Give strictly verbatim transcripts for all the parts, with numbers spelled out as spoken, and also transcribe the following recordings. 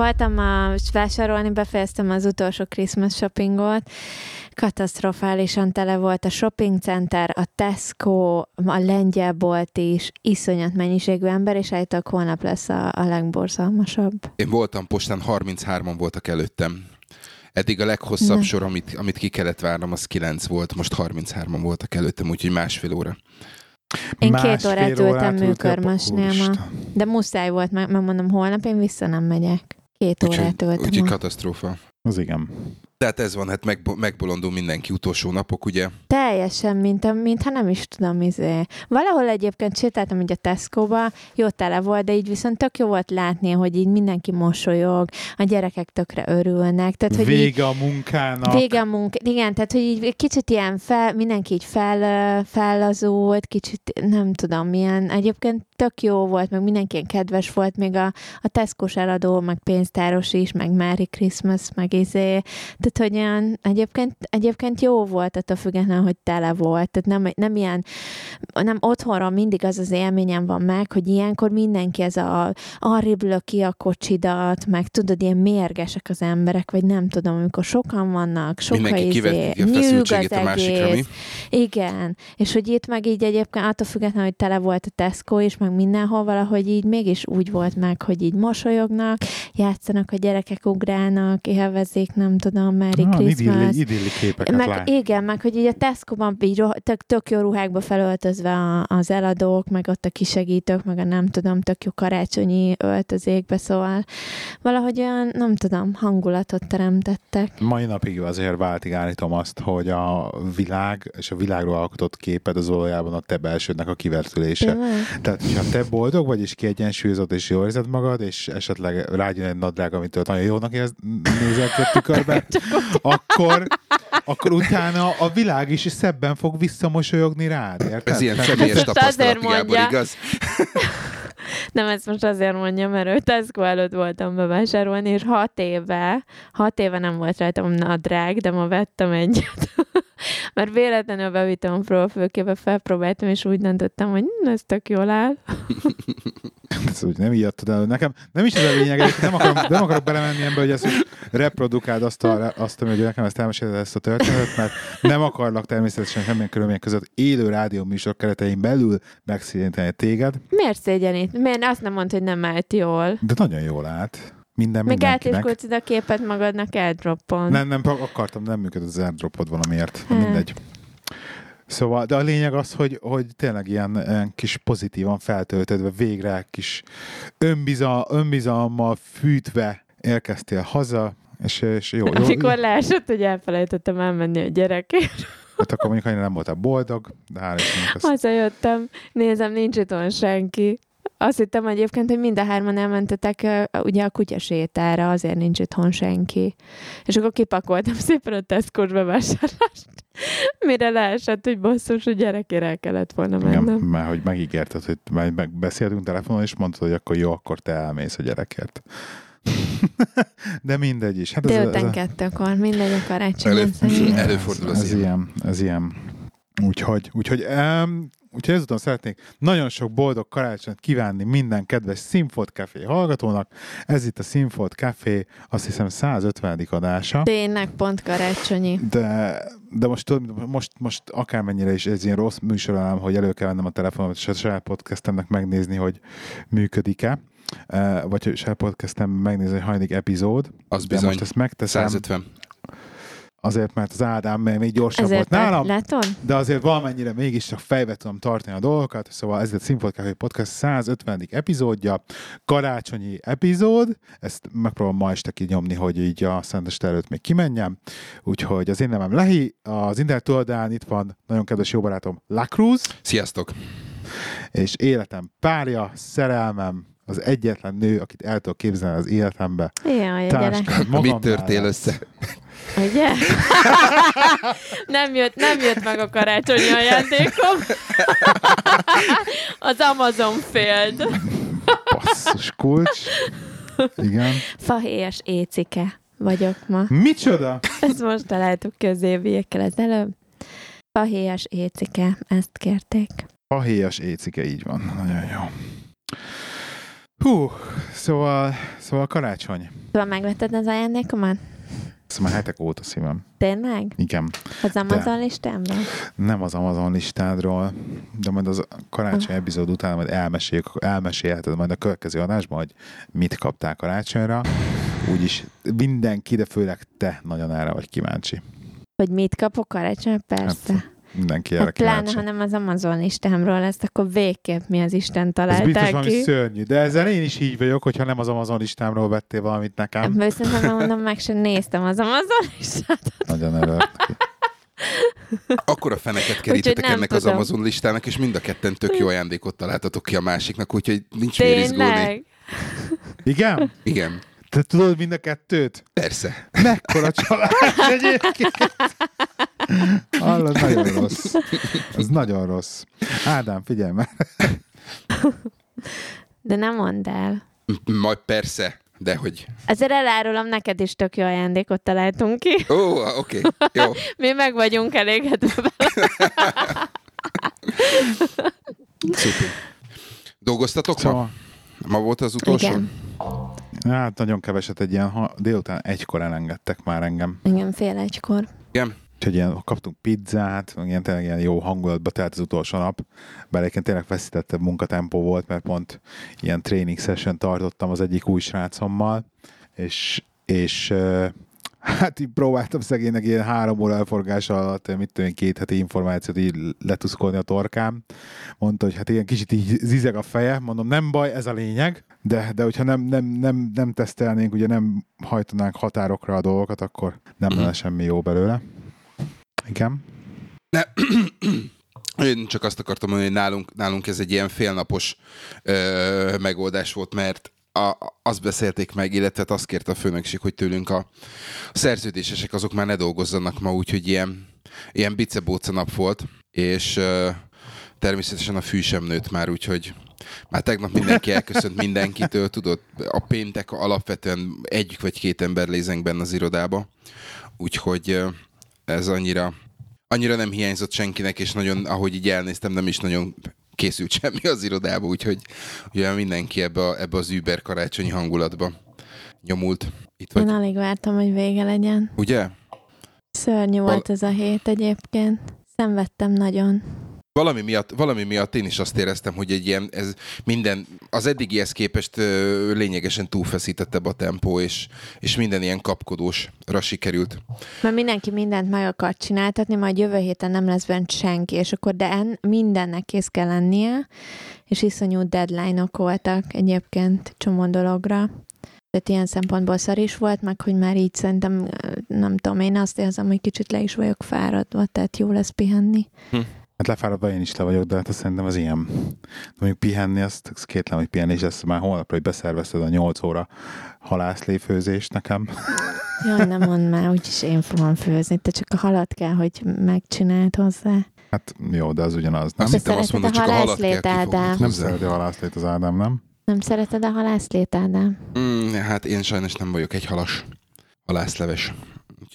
voltam a vásárolni, befejeztem az utolsó Christmas shoppingot, katasztrofálisan tele volt a shopping center, a Tesco, a lengyel bolt is, iszonyat mennyiségű ember, és állítólag holnap lesz a, a legborzalmasabb. Én voltam postán, harminchárman voltak előttem. Eddig a leghosszabb ne. sor, amit, amit ki kellett várnom, az kilenc volt, most harminchárman voltak előttem, úgyhogy másfél óra. Én Más két órát ültem műkörmösnél ma, de muszáj volt, mert mondom, holnap én vissza nem megyek. Két úgy, órát ültem. Úgyhogy katasztrófa. Az igen. Tehát ez van, hát meg, megbolondul mindenki utolsó napok, ugye? Teljesen, mintha mint, nem is tudom, izé. Valahol egyébként sétáltam ugye a Tesco-ba, jó tele volt, de így viszont tök jó volt látni, hogy így mindenki mosolyog, a gyerekek tökre örülnek. Tehát, hogy vége a munkának. Vége a munkának. Igen, tehát, hogy így kicsit ilyen fel, mindenki így fel, fellazult, kicsit nem tudom milyen. Egyébként tök jó volt, meg mindenki ilyen kedves volt, még a, a Tesco-s eladó, meg pénztáros is, meg Merry Christmas, meg izé. Tehát, hogy olyan, egyébként, egyébként jó volt attól függetlenül, hogy tele volt. Tehát nem, nem ilyen, nem otthonról mindig az az élményem van meg, hogy ilyenkor mindenki ez a arrébb löki a kocsidat, meg tudod, ilyen mérgesek az emberek, vagy nem tudom, amikor sokan vannak, sokan izé, nyűg az a másikra, mi? Igen. És hogy itt meg így egyébként attól függetlenül, hogy tele volt a Tesco is, meg mindenhol valahogy így mégis úgy volt meg, hogy így mosolyognak, játszanak a gyerekek, ugrálnak, élvezik, nem tudom, Merry ah, Christmas. Idilli képeket meg, lát. Igen, meg hogy így a Tesco-ban így tök, tök jó ruhákba felöltözve a, az eladók, meg ott a kisegítők, meg a nem tudom, tök jó karácsonyi öltözékbe, szóval valahogy olyan, nem tudom, hangulatot teremtettek. Mai napig azért váltig állítom azt, hogy a világ és a világról alkotott képed az olajában a te belsődnek a kivertülése. Tehát, ha te boldog vagy, és kiegyensúlyozott, és jól érzed magad, és esetleg rágyön egy nadrág, amitől nagyon jónak érzed, nézett a tükörbe, akkor, akkor utána a világ is szebben fog visszamosolyogni rád, érted? Ez ilyen személyes tapasztalatából, igaz? Nem, ezt most azért mondjam, mert ő Tesco előtt voltam bevásárolni, és hat éve, hat éve nem volt rajtam nadrág, de ma vettem egyet. Mert véletlenül bevittem a profilkébe, felpróbáltam, és úgy döntöttem, hogy ez tök jól áll. Ez úgy nem ijattad el. Nekem nem is ez a lényeg, nem akarok, nem akarok belemenni ebbe, hogy ezt úgy reprodukáld azt, a, azt hogy nekem ezt elmesélted, ezt a történetet, mert nem akarlak természetesen semmilyen körülmények között élő rádió műsor keretein belül megszégyeníteni téged. Miért szégyenít? Miért azt nem mondta, hogy nem állt jól? De nagyon jól állt. Minden, meg átléskolcid a képet magadnak airdropon. Nem, nem, akartam, nem működött az airdropod valamiért. Hmm. Mindegy. Szóval, de a lényeg az, hogy, hogy tényleg ilyen, ilyen kis pozitívan feltöltődve, végre kis önbizal, önbizalommal fűtve érkeztél haza, és, és jó, jó. Amikor leesett, hogy elfelejtettem elmenni a gyerekért. Hát akkor mondjuk, hogy nem voltál boldog, de hál' Istennek. Hazajöttem, nézem, nincs itthon senki. Azt hittem egyébként, hogy mind a hárman elmentetek ugye a kutyasétára, azért nincs itthon senki. És akkor kipakoltam szépen a Tesco-s bevásárlást, mire leesett, hogy basszus, a gyerekére el kellett volna mennem. Igen, mert hogy megígérted, hogy megbeszéltünk telefonon, és mondtad, hogy akkor jó, akkor te elmész a gyerekért. De mindegy is. Hát délután kettőkor, mindegy a karácsony. Elő, előfordul az, az ilyen. Ez ilyen. Úgyhogy, úgyhogy um, Úgyhogy ezután szeretnék nagyon sok boldog karácsonyt kívánni minden kedves Sinfort Café hallgatónak. Ez itt a Sinfort Café, azt hiszem százötvenedik adása. Tényleg pont karácsonyi. De, de most, most, most akármennyire is ez ilyen rossz műsorolám, hogy elő kell vennem a telefonomat, és a saját podcastemnek megnézni, hogy működik-e. Vagy hogy saját podcastem megnézni, hogy hajnik epizód. Az bizony. De most ezt megteszem. százötven Azért, mert az Ádám még gyorsabb ezért volt nálam, látom? De azért valamennyire mégiscsak fejbe tudom tartani a dolgokat, szóval ez a Sinfort Café Podcast százötvenedik epizódja, karácsonyi epizód, ezt megpróbálom ma este kinyomni, hogy így a szenteste előtt még kimenjem, úgyhogy az én nevem Lehi, az internet oldalán itt van nagyon kedves jó barátom Lacruz. Sziasztok! És életem párja, szerelmem, az egyetlen nő, akit el tudok képzelni az életembe. Jaj, gyerek! Mit törtél össze? Ugye? nem, jött, nem jött meg a karácsonyi ajándékom. Az Amazon féld. Basszus kulcs. Igen. Fahéjas écike vagyok ma. Micsoda? Ezt most találtuk közéviekkel az előbb. Fahéjas écike, ezt kérték. Fahéjas écike, így van. Nagyon jó. Hú, szóval, szóval karácsony. Szóval megvetted az ajándékomat? Szóval hetek óta szívem. Tényleg? Igen. Az Amazon de... listámról? Nem az Amazon listádról, de majd az karácsony oh. epizód után majd elmeséljük, elmesélheted majd a következő adásban, hogy mit kaptál karácsonyra. Úgyis mindenki, de főleg te nagyon erre vagy kíváncsi. Hogy mit kapok karácsonyra? Persze. Hát, mindenki erre hát kíváncsi. Pláne, ha nem az Amazon listámról lesz, akkor végképp mi az Isten találták ki. Ez biztos valami szörnyű, de ezzel én is így vagyok, hogyha nem az Amazon listámról vettél valamit nekem. Viszont nem mondom, meg sem néztem az Amazon listát. Nagyon erőlt ki. Akkora feneket kerítetek ennek tudom. Az Amazon listának, és mind a ketten tök jó ajándékot találtatok ki a másiknak, úgyhogy nincs miért izgulni. Igen? Igen. Te tudod mind a kettőt? Persze. Mekkora csalás egyébként. Hallod, nagyon rossz. Az nagyon rossz. Ádám, figyelj már. De nem mondd el. Majd persze, de hogy... Ezért elárulom, neked is tök jó ajándékot találtunk ki. Ó, oh, oké, okay. Jó. Mi meg vagyunk elégedve vele. Szuper. Dolgoztatok szóval. ma? Ma volt az utolsó? Igen. Hát nagyon keveset, egy ilyen ha, délután egykor elengedtek már engem. Igen, fél egykor. Igen. Úgyhogy ilyen, kaptunk pizzát, ilyen, tényleg ilyen jó hangulatba telt az utolsó nap. Bár egyébként tényleg feszítettebb munkatempó volt, mert pont ilyen training session tartottam az egyik új srácommal, és, és hát így próbáltam szegénynek ilyen három óra elforgása alatt, mit tudom, két heti információt így letuszkolni a torkám. Mondta, hogy hát ilyen kicsit így zizeg a feje, mondom, nem baj, ez a lényeg. De, de hogyha nem, nem, nem, nem tesztelnénk, ugye nem hajtanánk határokra a dolgokat, akkor nem lenne semmi jó belőle. Igen. Ne. Én csak azt akartam mondani, hogy nálunk, nálunk ez egy ilyen félnapos ö, megoldás volt, mert a, azt beszélték meg, illetve azt kérte a főnökség, hogy tőlünk a szerződésesek azok már ne dolgozzanak ma, úgyhogy ilyen, ilyen bicebóca nap volt, és ö, természetesen a fű sem nőtt már, úgyhogy már tegnap mindenki elköszönt mindenkitől, tudod, a péntek alapvetően egy vagy két ember lézenk benne az irodába, úgyhogy ez annyira, annyira nem hiányzott senkinek, és nagyon, ahogy így elnéztem, nem is nagyon készült semmi az irodába, úgyhogy ugye mindenki ebbe, a, ebbe az über karácsonyi hangulatba nyomult. Itt vagy. Én alig vártam, hogy vége legyen. Ugye? Szörnyű volt Val- ez a hét egyébként. Szenvedtem nagyon. Valami miatt, valami miatt én is azt éreztem, hogy egy ilyen, ez minden, az eddigihez képest ö, lényegesen túlfeszítettebb a tempó, és, és minden ilyen kapkodósra sikerült. Mert mindenki mindent meg akar csináltatni, majd jövő héten nem lesz bent senki, és akkor de en, mindennek kész kell lennie, és iszonyú deadline-ok voltak egyébként csomó dologra. Tehát ilyen szempontból szar is volt, meg hogy már így szerintem, nem tudom, én azt érzem, hogy kicsit le is vagyok fáradva, tehát jó lesz pihenni. Hm. Hát lefáradva én is le vagyok, de hát azt szerintem az ilyen. Mondjuk pihenni, azt kétlem, hogy pihenni, és ezt már holnapra, hogy beszervezted a nyolc óra halászléfőzést nekem. Jaj, nem mondd már, úgyis én fogom főzni, te csak a halat kell, hogy megcsináld hozzá. Hát jó, de az ugyanaz, nem? Azt azt mondod, csak a halászlét, Ádám. Nem szereti a halászlét az Ádám, nem? Nem szereted a halászlét, Ádám? Mm, hát én sajnos nem vagyok egy halas, halászleves.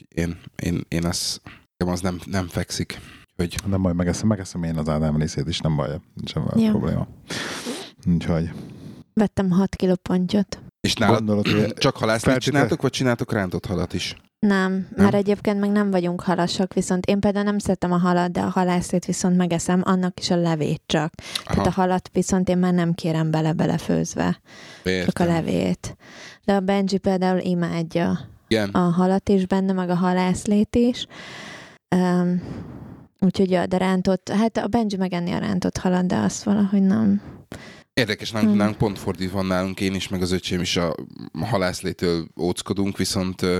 Én, én, én az, az nem, nem fekszik. Hogy... Nem baj, megeszem, megeszem én az Ádám részét is, nem baj, sem ja. probléma. Úgyhogy... Vettem hat kiló pontyot. És nálad gondolod, hogy csak halászlét csináltok, vagy csináltok rántott halat is? Nem, nem, mert egyébként meg nem vagyunk halasak, viszont én például nem szeretem a halat, de a halászlét viszont megeszem, annak is a levét csak. Aha. Tehát a halat viszont én már nem kérem bele-bele főzve, értem. Csak a levét. De a Benji például imádja igen. a halat is benne, meg a halászlét is. Um, Úgyhogy a de rántott, hát a Benji megenni a rántott halat, de azt valahogy nem. Érdekes, nálunk, hmm. nálunk pont fordítva van nálunk, én is, meg az öcsém is a halászlétől óckodunk, viszont uh,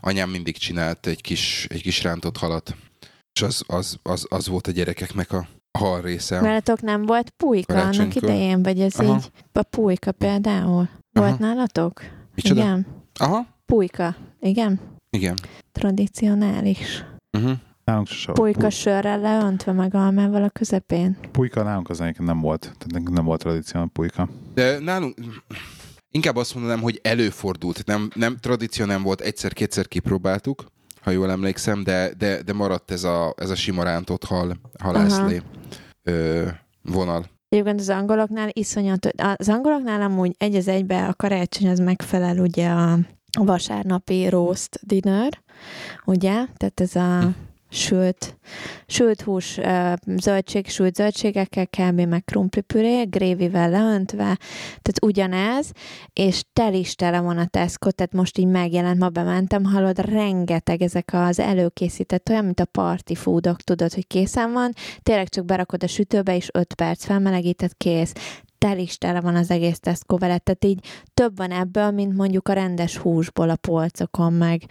anyám mindig csinált egy kis, egy kis rántott halat. És az, az, az, az volt a gyerekeknek a hal része. Nálatok nem volt pulyka annak idején, vagy ez aha. így? A pulyka például. Volt aha. nálatok? Micsoda? Igen. Aha. Pulyka, igen? Igen. Tradicionális. Uh-huh. Pulyka sörrel leöntve meg almával a közepén. Pulyka nálunk az nem volt. Tehát nekünk nem volt tradicionális pulyka. De nálunk inkább azt mondanám, hogy előfordult. Nem, nem tradíció nem volt, egyszer-kétszer kipróbáltuk, ha jól emlékszem, de, de, de maradt ez a, ez a sima rántott hal, halászlé ö, vonal. Egyébként az angoloknál iszonyat, az angoloknál amúgy egy az egybe a karácsony az megfelel ugye a vasárnapi roast dinner, ugye? Tehát ez a sült, sült hús, zöldség, sült zöldségekkel, kb. Meg krumplipüré, grévivel leöntve, tehát ugyanez, és tel is tele van a Tesco, tehát most így megjelent, ma bementem, hallod, rengeteg ezek az előkészített, olyan, mint a party foodok, tudod, hogy készen van, tényleg csak berakod a sütőbe, és öt perc felmelegített, kész. Tel is tele van az egész Tesco vele, tehát így több van ebből, mint mondjuk a rendes húsból a polcokon, meg,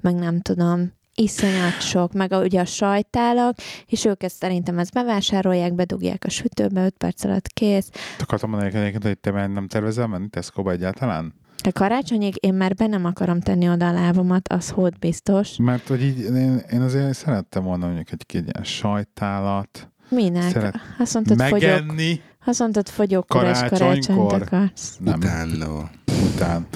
meg nem tudom, iszonyat sok, meg a, ugye a sajtálak, és ők ezt szerintem ezt bevásárolják, bedugják a sütőbe, öt perc alatt kész. Akartam mondani egyébként, hogy te nem tervezel menni Tesco-ba egyáltalán? A karácsonyig én már be nem akarom tenni oda a lábomat, az hód biztos. Mert hogy így, én, én azért szerettem volna mondjuk egy ilyen sajtálat. Minek? Szeret... Azt mondtad, megenni. Fogyok. Azt mondtad, fogyok, kurás karácsonyt akarsz. Nem. Utánló. Után.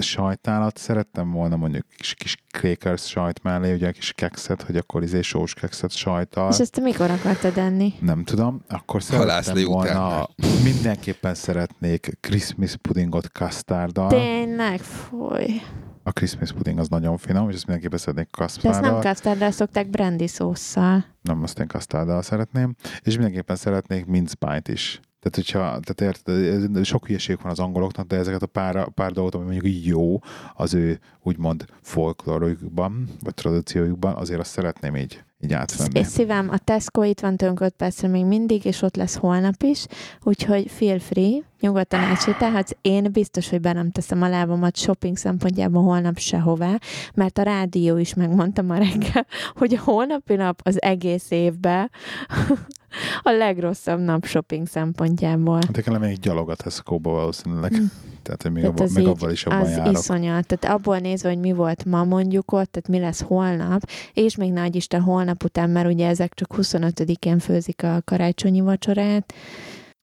Sajtálat szerettem volna mondjuk kis, kis crackers sajt mellé, ugye kis kekszet, hogy akkor izé sós kekszet sajtal. És ezt te mikor akartad enni? Nem tudom. Akkor szerettem volna. Után. Mindenképpen szeretnék Christmas pudingot kasztárddal. Tényleg, fúj. A Christmas pudding az nagyon finom, és ezt mindenképpen szeretnék kasztárdal. De ezt nem kasztárdal szokták, brandy szósszal. Nem, azt én kasztárdal szeretném. És mindenképpen szeretnék mince-pájt is. Tehát, hogyha, tehát érted, sok hülyeség van az angoloknak, de ezeket a pár, pár dolgot, ami mondjuk jó az ő úgymond folklorjukban, vagy tradíciójukban, azért azt szeretném így, így átvenni. És szívem, a Tesco itt van tőnk öt percre még mindig, és ott lesz holnap is, úgyhogy feel free, nyugodtan elsétálhatsz. Én biztos, hogy be nem teszem a lábamat shopping szempontjában holnap sehová, mert a rádió is megmondta ma reggel, hogy a holnapi nap az egész évben a legrosszabb nap shopping szempontjából. De kellene még gyalog a Tesco-ba valószínűleg. Mm. Tehát, hogy még, tehát abba, még így, abban is abban járok. Az iszonyat. Tehát abból nézve, hogy mi volt ma mondjuk ott, tehát mi lesz holnap, és még nagy Isten holnap után, mert ugye ezek csak huszonötödikén főzik a karácsonyi vacsorát.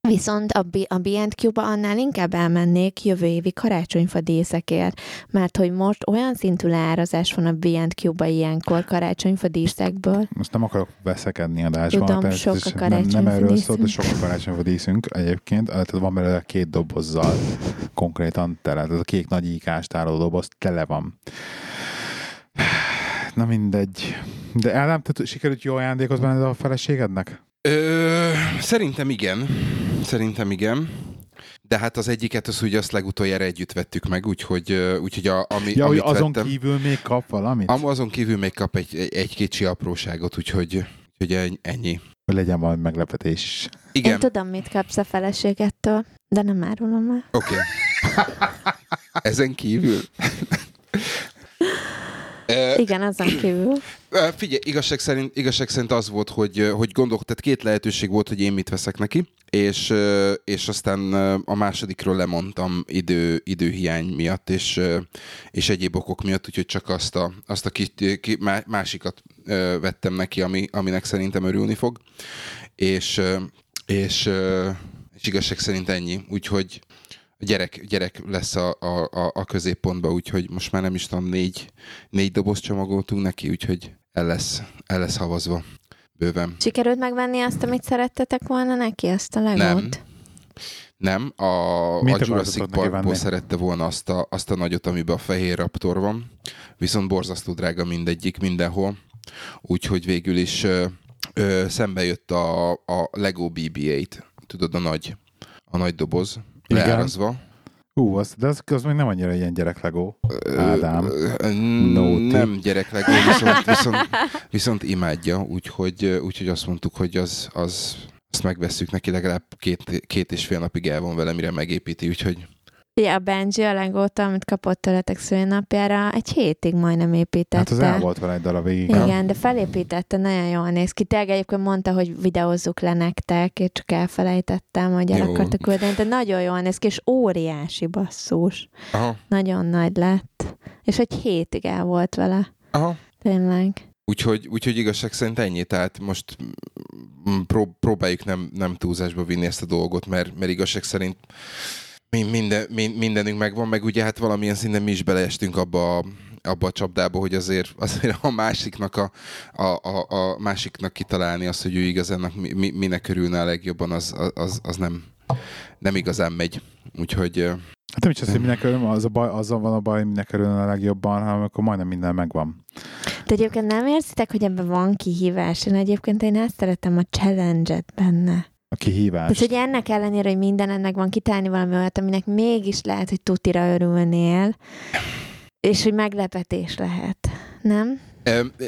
Viszont a, B- a bé és kú-ba annál inkább elmennék jövő évi karácsonyfa díszekért, mert hogy most olyan szintű leárazás van a bé és kú-ba ilyenkor karácsonyfa díszekből. Most nem akarok veszekedni adásban. Tudom, persze, sok a karácsonyfa nem, nem erről szól, de sok a karácsonyfa díszünk egyébként. Tehát van belőle két dobozzal konkrétan tele. Ez a kék nagy íkás tároló doboz tele van. Na mindegy. De Ádám, te sikerült jó ajándékot venni a feleségednek? Ö, szerintem igen. Szerintem igen. De hát az egyiket, az ugye azt legutoljára együtt vettük meg, úgyhogy, úgyhogy a, ami, ja, amit azon vettem, kívül még kap valamit? Azon kívül még kap egy, egy, egy kicsi apróságot, úgyhogy, úgyhogy ennyi. Hogy legyen valami meglepetés. Igen. Én tudom, mit kapsz a feleségettől, de nem árulom el. Oké. Okay. Ezen kívül... Uh, Igen, azon kívül. Uh, figyelj, igazság szerint, igazság szerint az volt, hogy, hogy gondolok, tehát két lehetőség volt, hogy én mit veszek neki, és, és aztán a másodikról lemondtam idő, időhiány miatt, és, és egyéb okok miatt, úgyhogy csak azt a, azt a ki, ki, másikat vettem neki, ami, aminek szerintem örülni fog, és, és, és igazság szerint ennyi, úgyhogy Gyerek, gyerek lesz a, a, a középpontban, úgyhogy most már nem is tudom, négy, négy doboz csomagoltunk neki, úgyhogy el lesz, el lesz havazva bőven. Sikerült megvenni azt, amit szerettetek volna neki, azt a legót? Nem, nem. A, a Jurassic Parkból szerette volna azt a, azt a nagyot, amiben a fehér raptor van, viszont borzasztó drága mindegyik, mindenhol, úgyhogy végül is ö, ö, szembe jött a, a Lego bé bé nyolc, tudod, a nagy, a nagy doboz. Leárazva. Hú, az, de az, az még nem annyira ilyen gyereklegó, Ádám. N- nem gyereklegó, viszont, viszont, viszont imádja, úgyhogy, úgyhogy azt mondtuk, hogy az, az, azt megvesszük neki, legalább két, két és fél napig el van vele, mire megépíti, úgyhogy... Ja, a Benji a legóta, amit kapott tőletek szülőnapjára, egy hétig majdnem építette. Hát az el volt vele egy darab végig. Igen, nem? De felépítette, nagyon jól néz ki. Tényleg egyébként mondta, hogy videózzuk le nektek, és csak elfelejtettem, hogy el akarta küldeni, de nagyon jól néz ki, és óriási basszus. Aha. Nagyon nagy lett. És egy hétig el volt vele. Aha. Tényleg. Úgyhogy, úgyhogy igazság szerint ennyi, tehát most próbáljuk nem, nem túlzásba vinni ezt a dolgot, mert, mert igazság szerint Minden, mindenünk megvan, meg ugye hát valamilyen szinten mi is beleestünk abba a, abba a csapdába, hogy azért, azért a másiknak a, a, a, a másiknak kitalálni azt, hogy ő igazán mi, minek örülne a legjobban, az, az, az nem, nem igazán megy. Úgyhogy... Hát nem is az, hogy minek örülne, az a baj, azzal van a baj, minek örülne a legjobban, hanem akkor majdnem minden megvan. De egyébként nem érzitek, hogy ebben van kihívás? Én egyébként én ezt szeretem, a challenge-et benne. A kihívás. Tehát, hogy ennek ellenére, hogy minden ennek van, kitálni valami olyat, aminek mégis lehet, hogy tutira örülnél, és hogy meglepetés lehet, nem?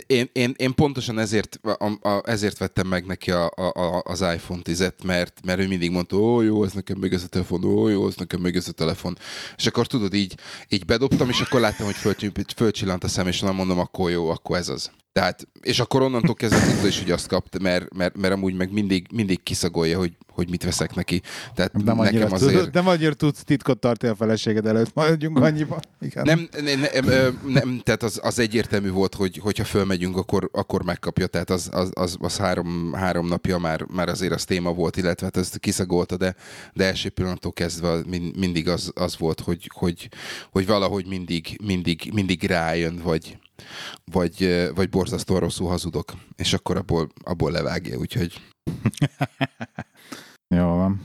Én, én, én pontosan ezért, a, a, ezért vettem meg neki a, a, az iPhone tízet, mert, mert ő mindig mondta, ó, jó, ez nekem még ez a telefon, ó, jó, ez nekem még ez a telefon. És akkor tudod, így, így bedobtam, és akkor láttam, hogy föl, fölcsillant a szem, és nem mondom, akkor jó, akkor ez az. Tehát, és akkor onnantól kezdve tudod is, hogy azt kapt, mert, mert, mert amúgy meg mindig, mindig kiszagolja, hogy, hogy mit veszek neki. Tehát nem nekem annyira, azért... Tudod, nem annyira tudsz titkot tartani a feleséged előtt, maradjunk annyiba. Nem, nem, nem, nem, tehát az, az egyértelmű volt, hogy hogyha fölmegyünk, akkor, akkor megkapja. Tehát az, az, az, az három, három napja már, már azért az téma volt, illetve hát ezt kiszagolta, de, de első pillanattól kezdve mindig az, az volt, hogy, hogy, hogy valahogy mindig, mindig, mindig rájön, vagy... Vagy, vagy borzasztóan rosszul hazudok, és akkor abból, abból levágja, úgyhogy... Jó van.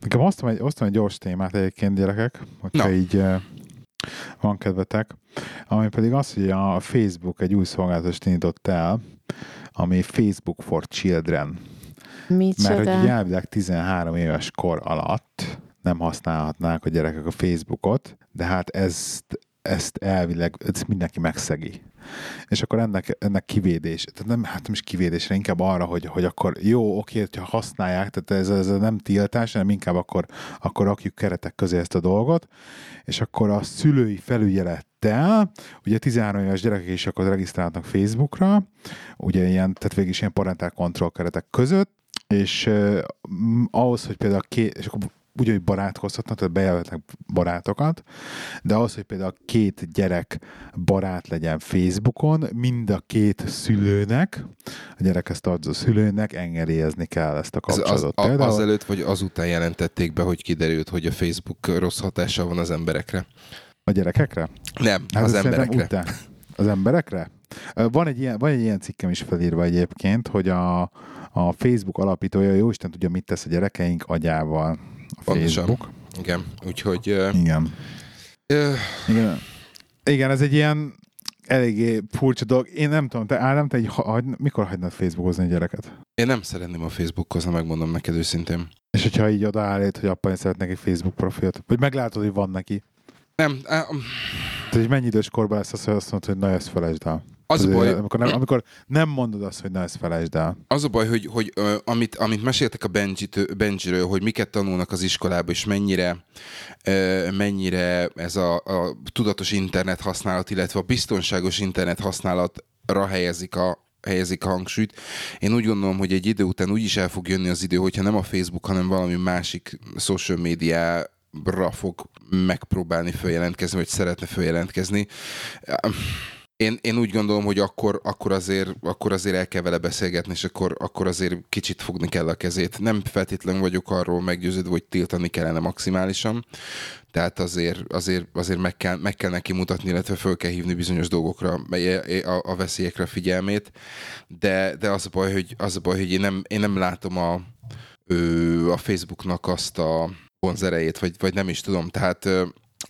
Nekem osztom egy, osztom egy gyors témát egyébként, gyerekek, hogyha no. így van kedvetek, ami pedig az, hogy a Facebook egy új szolgáltatást indított el, ami Facebook for Children. Micsoda? Mert hogy elvileg tizenhárom éves kor alatt nem használhatnák a gyerekek a Facebookot, de hát ezt ezt elvileg, ezt mindenki megszegi. És akkor ennek, ennek kivédés, tehát nem, hát nem is kivédésre, inkább arra, hogy, hogy akkor jó, oké, hogyha használják, tehát ez, ez nem tiltás, hanem inkább akkor, akkor rakjuk keretek közé ezt a dolgot, és akkor a szülői felügyelettel, ugye tizenhárom éves gyerekek is akkor regisztrálnak Facebookra, ugye ilyen, tehát végig is ilyen parental control keretek között, és eh, ahhoz, hogy például két, és akkor úgy, hogy barátkozhatnak, tehát bejelölhetnek barátokat, de ahhoz, hogy például két gyerek barát legyen Facebookon, mind a két szülőnek, a gyerekhez tartozó szülőnek engedélyezni kell ezt a kapcsolatot. Ez az, a, azelőtt vagy azután jelentették be, hogy kiderült, hogy a Facebook rossz hatással van az emberekre. A gyerekekre? Nem, hát az emberekre. Után. Az emberekre? Van egy, ilyen, van egy ilyen cikkem is felírva egyébként, hogy a, a Facebook alapítója, jóisten tudja, mit tesz a gyerekeink agyával. Facebook. Igen, úgyhogy... Uh, igen. Uh, igen. Igen, ez egy ilyen eléggé furcsa dolog. Én nem tudom, te Ádám, te egy, hagy, mikor hagynád Facebookozni a gyereket? Én nem szeretném a Facebookhoz, nem megmondom neked őszintén. És hogyha így odaállít, hogy apa, én szeretnék egy Facebook profilt, vagy meglátod, hogy van neki? Nem. Uh, Tehát, hogy mennyi idős korban lesz az, hogy azt mondod, hogy na, ezt felejtsd el. Az Tehát, baj, amikor, nem, amikor nem mondod azt, hogy ne ezt felejtsd el. Az a baj, hogy, hogy uh, amit, amit meséltek a Benjiről, hogy miket tanulnak az iskolában, és mennyire, uh, mennyire ez a, a tudatos internet használat, illetve a biztonságos internet használatra helyezik a helyezik a hangsúlyt. Én úgy gondolom, hogy egy idő után úgyis el fog jönni az idő, hogyha nem a Facebook, hanem valami másik social médiára fog megpróbálni feljelentkezni, vagy szeretne feljelentkezni. Én, én úgy gondolom, hogy akkor, akkor, azért, akkor azért el kell vele beszélgetni, és akkor, akkor azért kicsit fogni kell a kezét. Nem feltétlenül vagyok arról meggyőződve, hogy tiltani kellene maximálisan, tehát azért, azért, azért meg, kell, meg kell neki mutatni, illetve föl kell hívni bizonyos dolgokra, a, a veszélyekre figyelmét, de, de az a baj, hogy, az a baj, hogy én, nem, én nem látom a, a Facebooknak azt a vonzerejét, vagy, vagy nem is tudom, tehát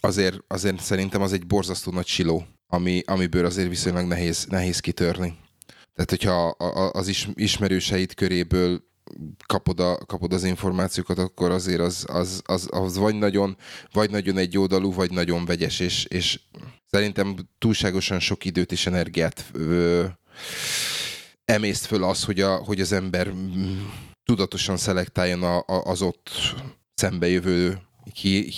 azért, azért szerintem az egy borzasztó nagy siló, ami, amiből azért viszonylag nehéz, nehéz kitörni. Tehát, hogyha az ismerőseid köréből kapod, a, kapod az információkat, akkor azért az, az, az, az vagy, nagyon, vagy nagyon egy oldalú, vagy nagyon vegyes, és, és szerintem túlságosan sok időt és energiát ö, emészt föl az, hogy, a, hogy az ember tudatosan szelektáljon a, a, az ott szembejövő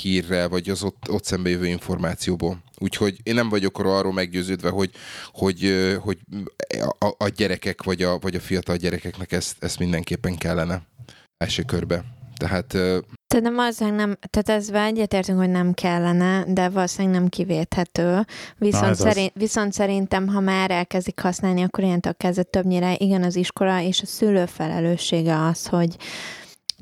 hírrel, vagy az ott, ott szembe jövő információból. Úgyhogy én nem vagyok arról meggyőződve, hogy, hogy, hogy a, a gyerekek, vagy a, vagy a fiatal gyerekeknek ezt, ezt mindenképpen kellene első körbe. Tehát... Tehát nem az, nem, tehát ezzel egyetértünk, hogy nem kellene, de valószínűleg nem kivéthető. Viszont, szerint, viszont szerintem, ha már elkezdik használni, akkor ilyentől kezdve többnyire igen az iskola és a szülő felelőssége az, hogy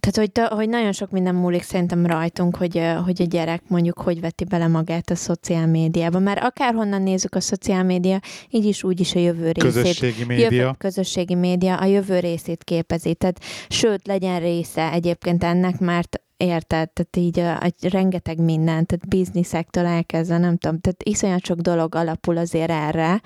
Tehát, hogy, hogy nagyon sok minden múlik szerintem rajtunk, hogy, hogy a gyerek mondjuk hogy veti bele magát a szociál médiába. Mert akárhonnan nézzük a szociál média, így is úgy is a jövő részét. Közösségi média. Jövő, közösségi média a jövő részét képezi. Tehát, sőt, legyen része egyébként ennek, mert érted, tehát így a, a, rengeteg mindent, tehát bizniszektől elkezdve, nem tudom, tehát iszonyat sok dolog alapul azért erre,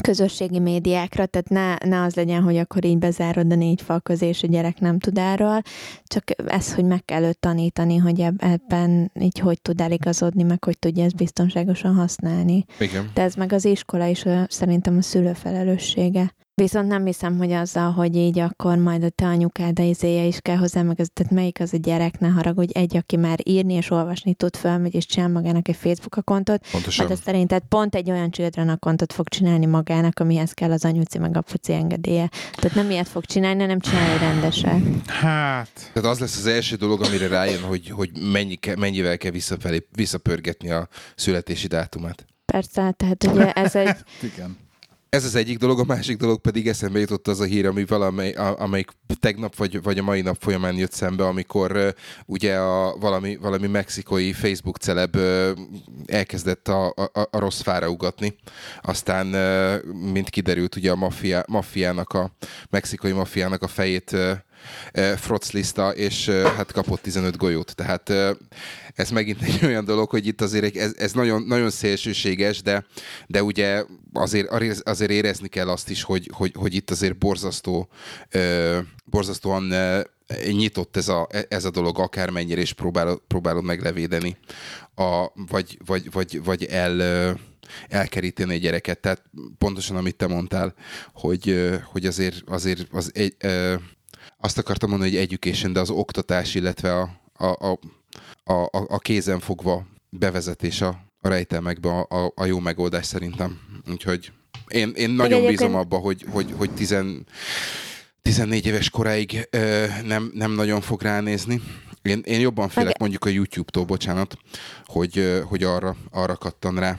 közösségi médiákra, tehát ne, ne az legyen, hogy akkor így bezárod a négy fal közé, és a gyerek nem tud erről, csak ez, hogy meg kell őt tanítani, hogy ebben így hogy tud eligazodni, meg hogy tudja ezt biztonságosan használni. Igen. De ez meg az iskola is szerintem a szülő felelőssége. Viszont nem hiszem, hogy azzal, hogy így akkor majd a te anyukád a izéje is kell hozzá, meg az, tehát melyik az a gyerek, ne haragudj, egy, aki már írni és olvasni tud, fölmegy és csinál magának egy Facebook akkontot, pontosan. Majd azt szerinted pont egy olyan children akkontot fog csinálni magának, amihez kell az anyuci meg apuci engedélye. Tehát nem ilyet fog csinálni, hanem csinálja rendesen. Hát. Tehát az lesz az első dolog, amire rájön, hogy, hogy mennyi ke, mennyivel kell visszafelé, visszapörgetni a születési dátumát. Persze, tehát ugye ez egy... Igen. Ez az egyik dolog, a másik dolog pedig eszembe jutott az a hír, ami valamely, a, amelyik tegnap vagy, vagy a mai nap folyamán jött szembe, amikor uh, ugye a, valami, valami mexikai Facebook celeb uh, elkezdett a, a, a rossz fára ugatni. Aztán, uh, mint kiderült, ugye a maffia, maffiának, a mexikai maffiának a fejét uh, uh, froclista, és uh, hát kapott tizenöt golyót. Tehát uh, ez megint egy olyan dolog, hogy itt azért ez, ez nagyon, nagyon szélsőséges, de, de ugye azért, azért érezni kell azt is, hogy, hogy, hogy itt azért borzasztó, uh, borzasztóan uh, nyitott ez a, ez a dolog, akármennyire is próbálod, próbálod meglevédeni, a, vagy, vagy, vagy, vagy el... Uh, elkeríteni a gyereket. Tehát pontosan, amit te mondtál, hogy, hogy azért, azért az egy, ö, azt akartam mondani, hogy education, de az oktatás, illetve a, a, a, a, a kézen fogva bevezetés a, a rejtelmekbe a, a, a jó megoldás szerintem. Úgyhogy én, én nagyon bízom abba, hogy, hogy, hogy tizen, tizennégy éves koráig ö, nem, nem nagyon fog ránézni. Én, én jobban félek okay. mondjuk a YouTube-tól, bocsánat, hogy, hogy arra, arra kattan rá.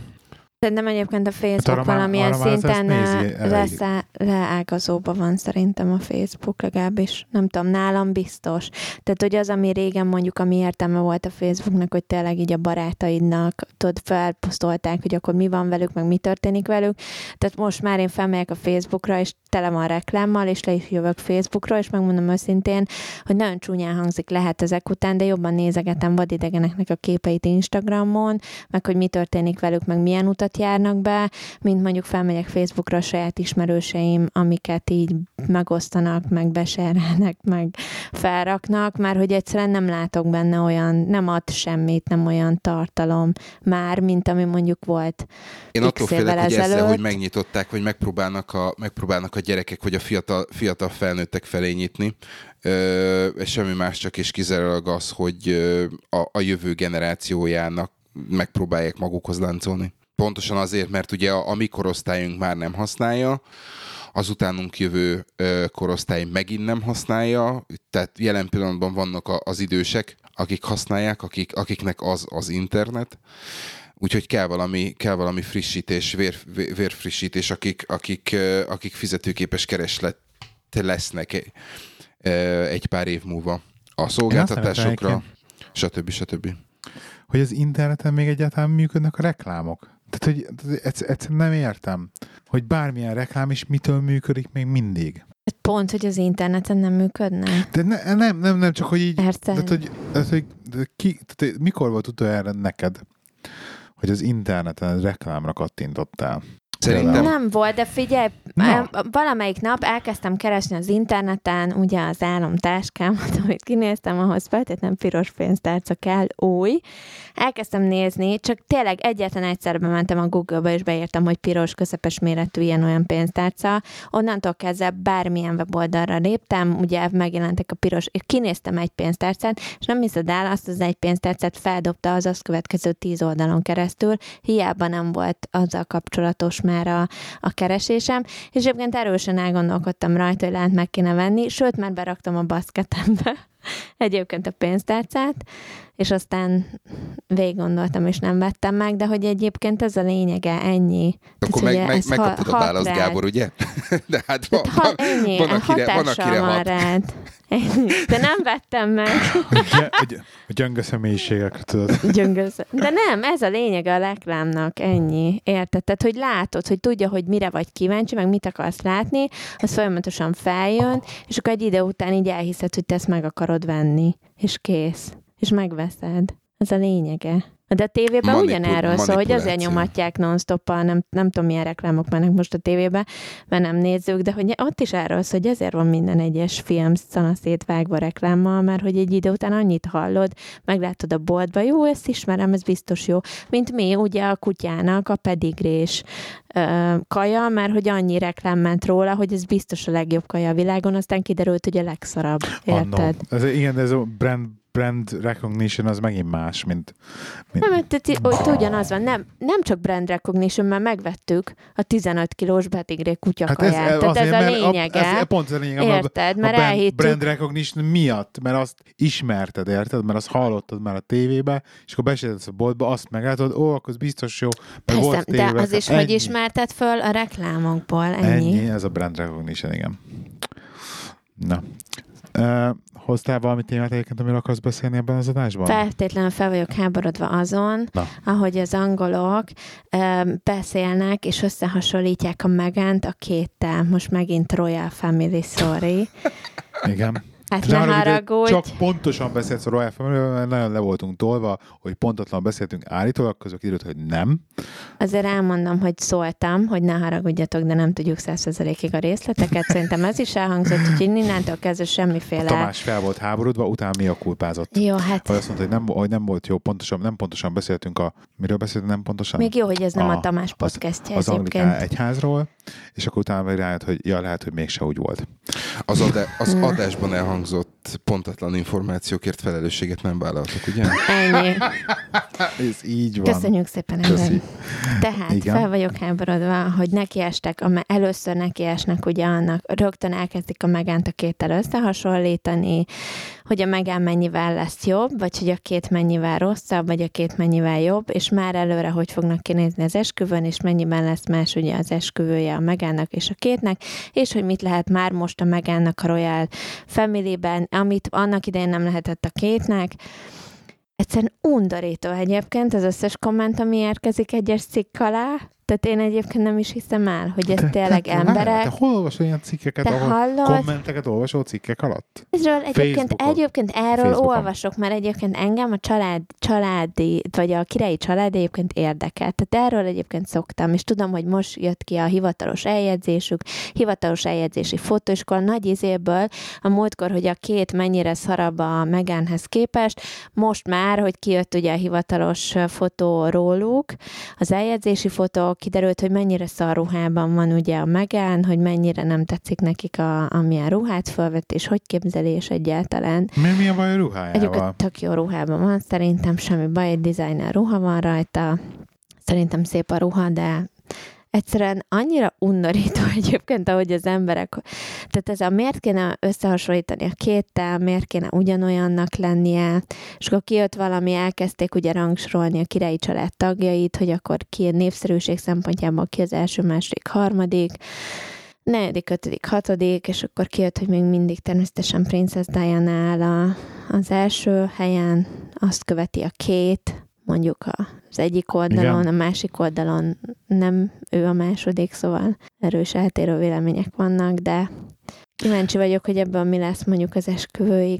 Szerintem egyébként a Facebook hát valamilyen már, szinten leágazóban leágazóba van szerintem a Facebook, legalábbis nem tudom, nálam biztos. Tehát, hogy az, ami régen mondjuk, ami értelme volt a Facebooknak, hogy tényleg így a barátaidnak tudod, felposztolták, hogy akkor mi van velük, meg mi történik velük. Tehát most már én felmegyek a Facebookra, és tele van reklámmal, és le is jövök Facebookra, és megmondom őszintén, hogy nagyon csúnyán hangzik lehet ezek után, de jobban nézegetem vadidegeneknek a képeit Instagramon, meg hogy mi történik velük, meg milyen utat járnak be, mint mondjuk felmegyek Facebookra a saját ismerőseim, amiket így megosztanak, meg beserelnek, meg felraknak, mert hogy egyszerűen nem látok benne olyan, nem ad semmit, nem olyan tartalom már, mint ami mondjuk volt Én attól félek, hogy ezzel, hogy megnyitották, hogy megpróbálnak a, megpróbálnak a gyerekek, hogy a fiatal, fiatal felnőttek felé nyitni, Ö, semmi más, csak és kizárólag az, hogy a, a jövő generációjának megpróbálják magukhoz láncolni. Pontosan azért, mert ugye a, a mi korosztályunk már nem használja, az utánunk jövő ö, korosztály megint nem használja, tehát jelen pillanatban vannak a, az idősek, akik használják, akik, akiknek az az internet, úgyhogy kell valami, kell valami frissítés, vér, vér, vérfrissítés, akik, akik, ö, akik fizetőképes kereslet lesznek ö, egy pár év múlva a szolgáltatásokra, stb. stb. Hogy az interneten még egyáltalán működnek a reklámok. Tehát, hogy egyszerűen nem értem, hogy bármilyen reklám is mitől működik még mindig. Pont, hogy az interneten nem működne. De ne, nem, nem, nem, csak hogy így... Tehát, hogy, tehát, hogy ki, tehát, mikor volt utoljára neked, hogy az interneten reklámra kattintottál? Szerintem. Nem volt, de figyelj, Na. valamelyik nap elkezdtem keresni az interneten, ugye az álomtáskámat, amit kinéztem, ahhoz feltétlenül piros pénztárca kell, új. Elkezdtem nézni, csak tényleg egyetlen egyszer bementem a Google-ba, és beírtam, hogy piros, közepes méretű ilyen-olyan pénztárca. Onnantól kezdve bármilyen weboldalra léptem, ugye megjelentek a piros, és kinéztem egy pénztárcát, és nem hiszed el, azt az egy pénztárcát feldobta az azt következő tíz oldalon keresztül, hiába nem volt azzal kapcsolatos már a, a keresésem, és egyébként erősen elgondolkodtam rajta, hogy lehet meg kéne venni, sőt, már beraktam a basketembe egyébként a pénztárcát, és aztán végig gondoltam, és nem vettem meg, de hogy egyébként ez a lényege, ennyi. Akkor meg, ugye, meg, megkapod a választ, Gábor, ugye? De hát van, ha, ennyi, van, akire, van, akire hat. De nem vettem meg. A gyönge személyiségekre, tudod. Gyönge szem... De nem, ez a lényeg a reklámnak, ennyi. Érted? Tehát, hogy látod, hogy tudja, hogy mire vagy kíváncsi, meg mit akarsz látni, az folyamatosan feljön, és akkor egy idő után így elhiszed, hogy te ezt meg akarod venni. És kész. És megveszed. Ez a lényege. De a tévében Manipul- ugyanerről szól, hogy azért nyomatják non-stoppal, nem, nem tudom, milyen reklámok mennek most a tévében, mert nem nézzük, de hogy ott is erről szól, hogy ezért van minden egyes film szanaszétvágva reklámmal, mert hogy egy idő után annyit hallod, meglátod a boltba, jó, ezt ismerem, ez biztos jó. Mint mi, ugye a kutyának a pedigrés kaja, mert hogy annyi reklám ment róla, hogy ez biztos a legjobb kaja a világon, aztán kiderült, hogy a legszarabb. Érted? Oh, no. ez, igen, ez a brand brand recognition az megint más, mint... mint... Nem, ott ugyanaz van. Nem, nem csak brand recognition, mert megvettük a tizenöt kilós betigré kutyakaját. Hát ez, Tehát azért, ez a lényege. A, ez pont a lényege. Érted? A, mert a brand, elhittük. Brand recognition miatt, mert azt ismerted, érted? Mert azt hallottad már a tévébe, és akkor besétedsz a boltba, azt meglátod, ó, akkor biztos jó, mert Persze, volt tévébe. De az is, ennyi. Hogy ismerted föl a reklámokból, ennyi. Ennyi, ez a brand recognition, igen. Na... Uh, hoztál valami témát egyébként, amiről akarsz beszélni ebben az adásban? Feltétlenül fel vagyok háborodva azon, Na. ahogy az angolok uh, beszélnek, és összehasonlítják a Megant a kéttel. Most megint Royal Family, sorry. Igen. Hát ne haragudj. Csak pontosan beszélsz a Royal Family-ről, nagyon le voltunk tolva, hogy pontatlan beszéltünk állítólag, közök időt, hogy nem. Azért elmondom, hogy szóltam, hogy ne haragudjatok, de nem tudjuk száz százalékig a részleteket. Szerintem ez is elhangzott, hogy innentől kezdve semmiféle... A Tamás fel volt háborodva, utána mi a kulpázott. Jó, hát... Vagy azt mondta, hogy nem, hogy nem volt jó, pontosan, nem pontosan beszéltünk a... Miről beszéltünk, nem pontosan? Még jó, hogy ez nem a, a Tamás podcastja. Az, az Anglikán Egyházról, és akkor utána rájött, hogy ja, lehet, hogy mégse úgy volt. Az, adá- az adásban elhangzott pontatlan információkért felelősséget nem vállaltak, ugye? Ennyi. Ez így van. Köszönjük szépen, ember. Tehát Igen. fel vagyok háborodva, hogy nekiestek, am- először nekiesnek ugye annak, rögtön elkezdik a Megant a kéttel összehasonlítani, hogy a Megán mennyivel lesz jobb, vagy hogy a két mennyivel rosszabb, vagy a két mennyivel jobb, és már előre hogy fognak kinézni az esküvőn, és mennyiben lesz más ugye az esküvője a Megánnak és a kétnek, és hogy mit lehet már most a Megánnak a Royal Family-ben, amit annak idején nem lehetett a kétnek. Egyszerűen undorító egyébként az összes komment, ami érkezik egyes cikk alá. Tehát én egyébként nem is hiszem el, hogy ez tényleg emberek... Te hol olvasol ilyen cikkeket, ahol hallod? Kommenteket olvasol cikkek alatt? Ezről egyébként, egyébként erről Facebookon. Olvasok, mert egyébként engem a család, családi, vagy a királyi család egyébként érdekel. Tehát erről egyébként szoktam, és tudom, hogy most jött ki a hivatalos eljegyzésük, hivatalos eljegyzési fotó, és akkor nagy izéből a múltkor, hogy a két mennyire szarabb a Meganhez képest, most már, hogy kijött ugye a hivatalos fotó róluk, az eljegyzési fotók, kiderült, hogy mennyire szar ruhában van ugye a Megan, hogy mennyire nem tetszik nekik a, amilyen ruhát felvett, és hogy képzeli, és egyáltalán. Mi, mi a baj a ruhájával? Egyébként tök jó ruhában van, szerintem semmi baj, egy designer ruha van rajta, szerintem szép a ruha, de egyszerűen annyira undorító egyébként, ahogy az emberek... Tehát ez a miért kéne összehasonlítani a kéttel, miért kéne ugyanolyannak lennie, és akkor kijött valami, elkezdték ugye rangsorolni a királyi család tagjait, hogy akkor ki a népszerűség szempontjából ki az első, második, harmadik, negyedik, ötödik, hatodik, és akkor kijött, hogy még mindig természetesen Princess Diana áll a, az első helyen, azt követi a két, mondjuk az egyik oldalon, Igen. a másik oldalon nem ő a második, szóval erős eltérő vélemények vannak, de kíváncsi vagyok, hogy ebből mi lesz mondjuk az esküvőig.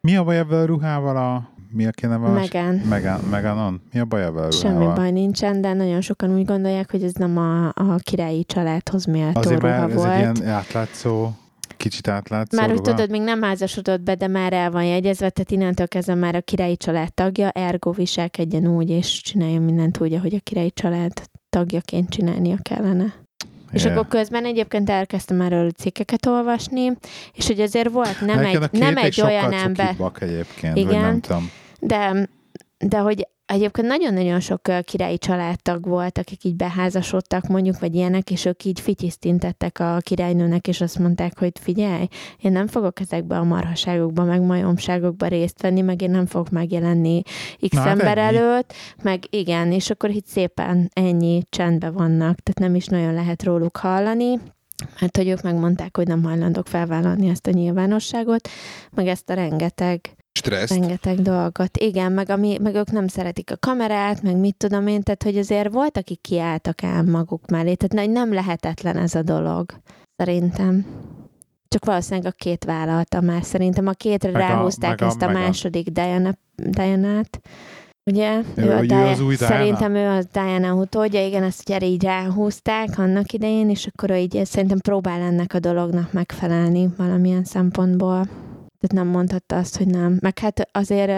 Mi a baj ebből a ruhával a... Mi a kéne valós? Megán. Megán, Meganon? Mi a baj ebből a ruhával? Semmi baj nincsen, de nagyon sokan úgy gondolják, hogy ez nem a, a királyi családhoz méltó ruha volt. Azért már ez egy ilyen átlátszó... Kicsit átlátszó. Már úgy tudod, még nem házasodott be, de már el van jegyezve, tehát innentől kezdve már a királyi család tagja, ergo viselkedjen úgy, és csináljon mindent úgy, ahogy a királyi család tagjaként csinálnia kellene. Yeah. És akkor közben egyébként elkezdtem erről cikkeket olvasni, és hogy azért volt nem egy, nem egy olyan ember. Igen, nem tudom. De, de hogy egyébként nagyon-nagyon sok királyi családtag volt, akik így beházasodtak mondjuk, vagy ilyenek, és ők így fityisztintettek a királynőnek, és azt mondták, hogy figyelj, én nem fogok ezekbe a marhaságokba, meg majomságokba részt venni, meg én nem fogok megjelenni X Na, ember előtt, meg igen, és akkor így szépen ennyi csendben vannak, tehát nem is nagyon lehet róluk hallani. mert hogy ők megmondták, hogy nem hajlandók felvállalni ezt a nyilvánosságot, meg ezt a rengeteg Stressz. rengeteg dolgot. Igen, meg, ami, meg ők nem szeretik a kamerát, meg mit tudom én, tehát hogy azért volt, akik kiálltak el maguk mellé, tehát nem lehetetlen ez a dolog, szerintem. Csak valószínűleg a két vállalta már, szerintem a kétre meg ráhúzták a, ezt a, a második Diana, Diana-t, ugye? Ő, ő, a ő Diana, az új Diana. Szerintem ő a Diana utódja, igen, ezt ugye így ráhúzták annak idején, és akkor így szerintem próbál ennek a dolognak megfelelni valamilyen szempontból. Tehát nem mondhatta azt, hogy nem. Meg hát azért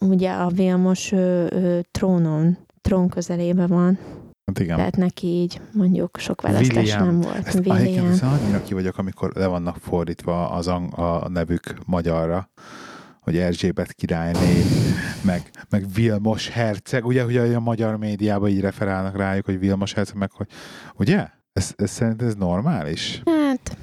ugye a Vilmos ő, ő trónon, trón közelében van. Hát igen. Tehát neki így mondjuk sok választás nem volt. Ezt William. Ezt annyira ki vagyok, amikor le vannak fordítva az ang- a nevük magyarra, hogy Erzsébet királyné, meg, meg Vilmos herceg, ugye, hogy a magyar médiában így referálnak rájuk, hogy Vilmos herceg, meg hogy, ugye? Ez, ez szerint ez normális? Hát...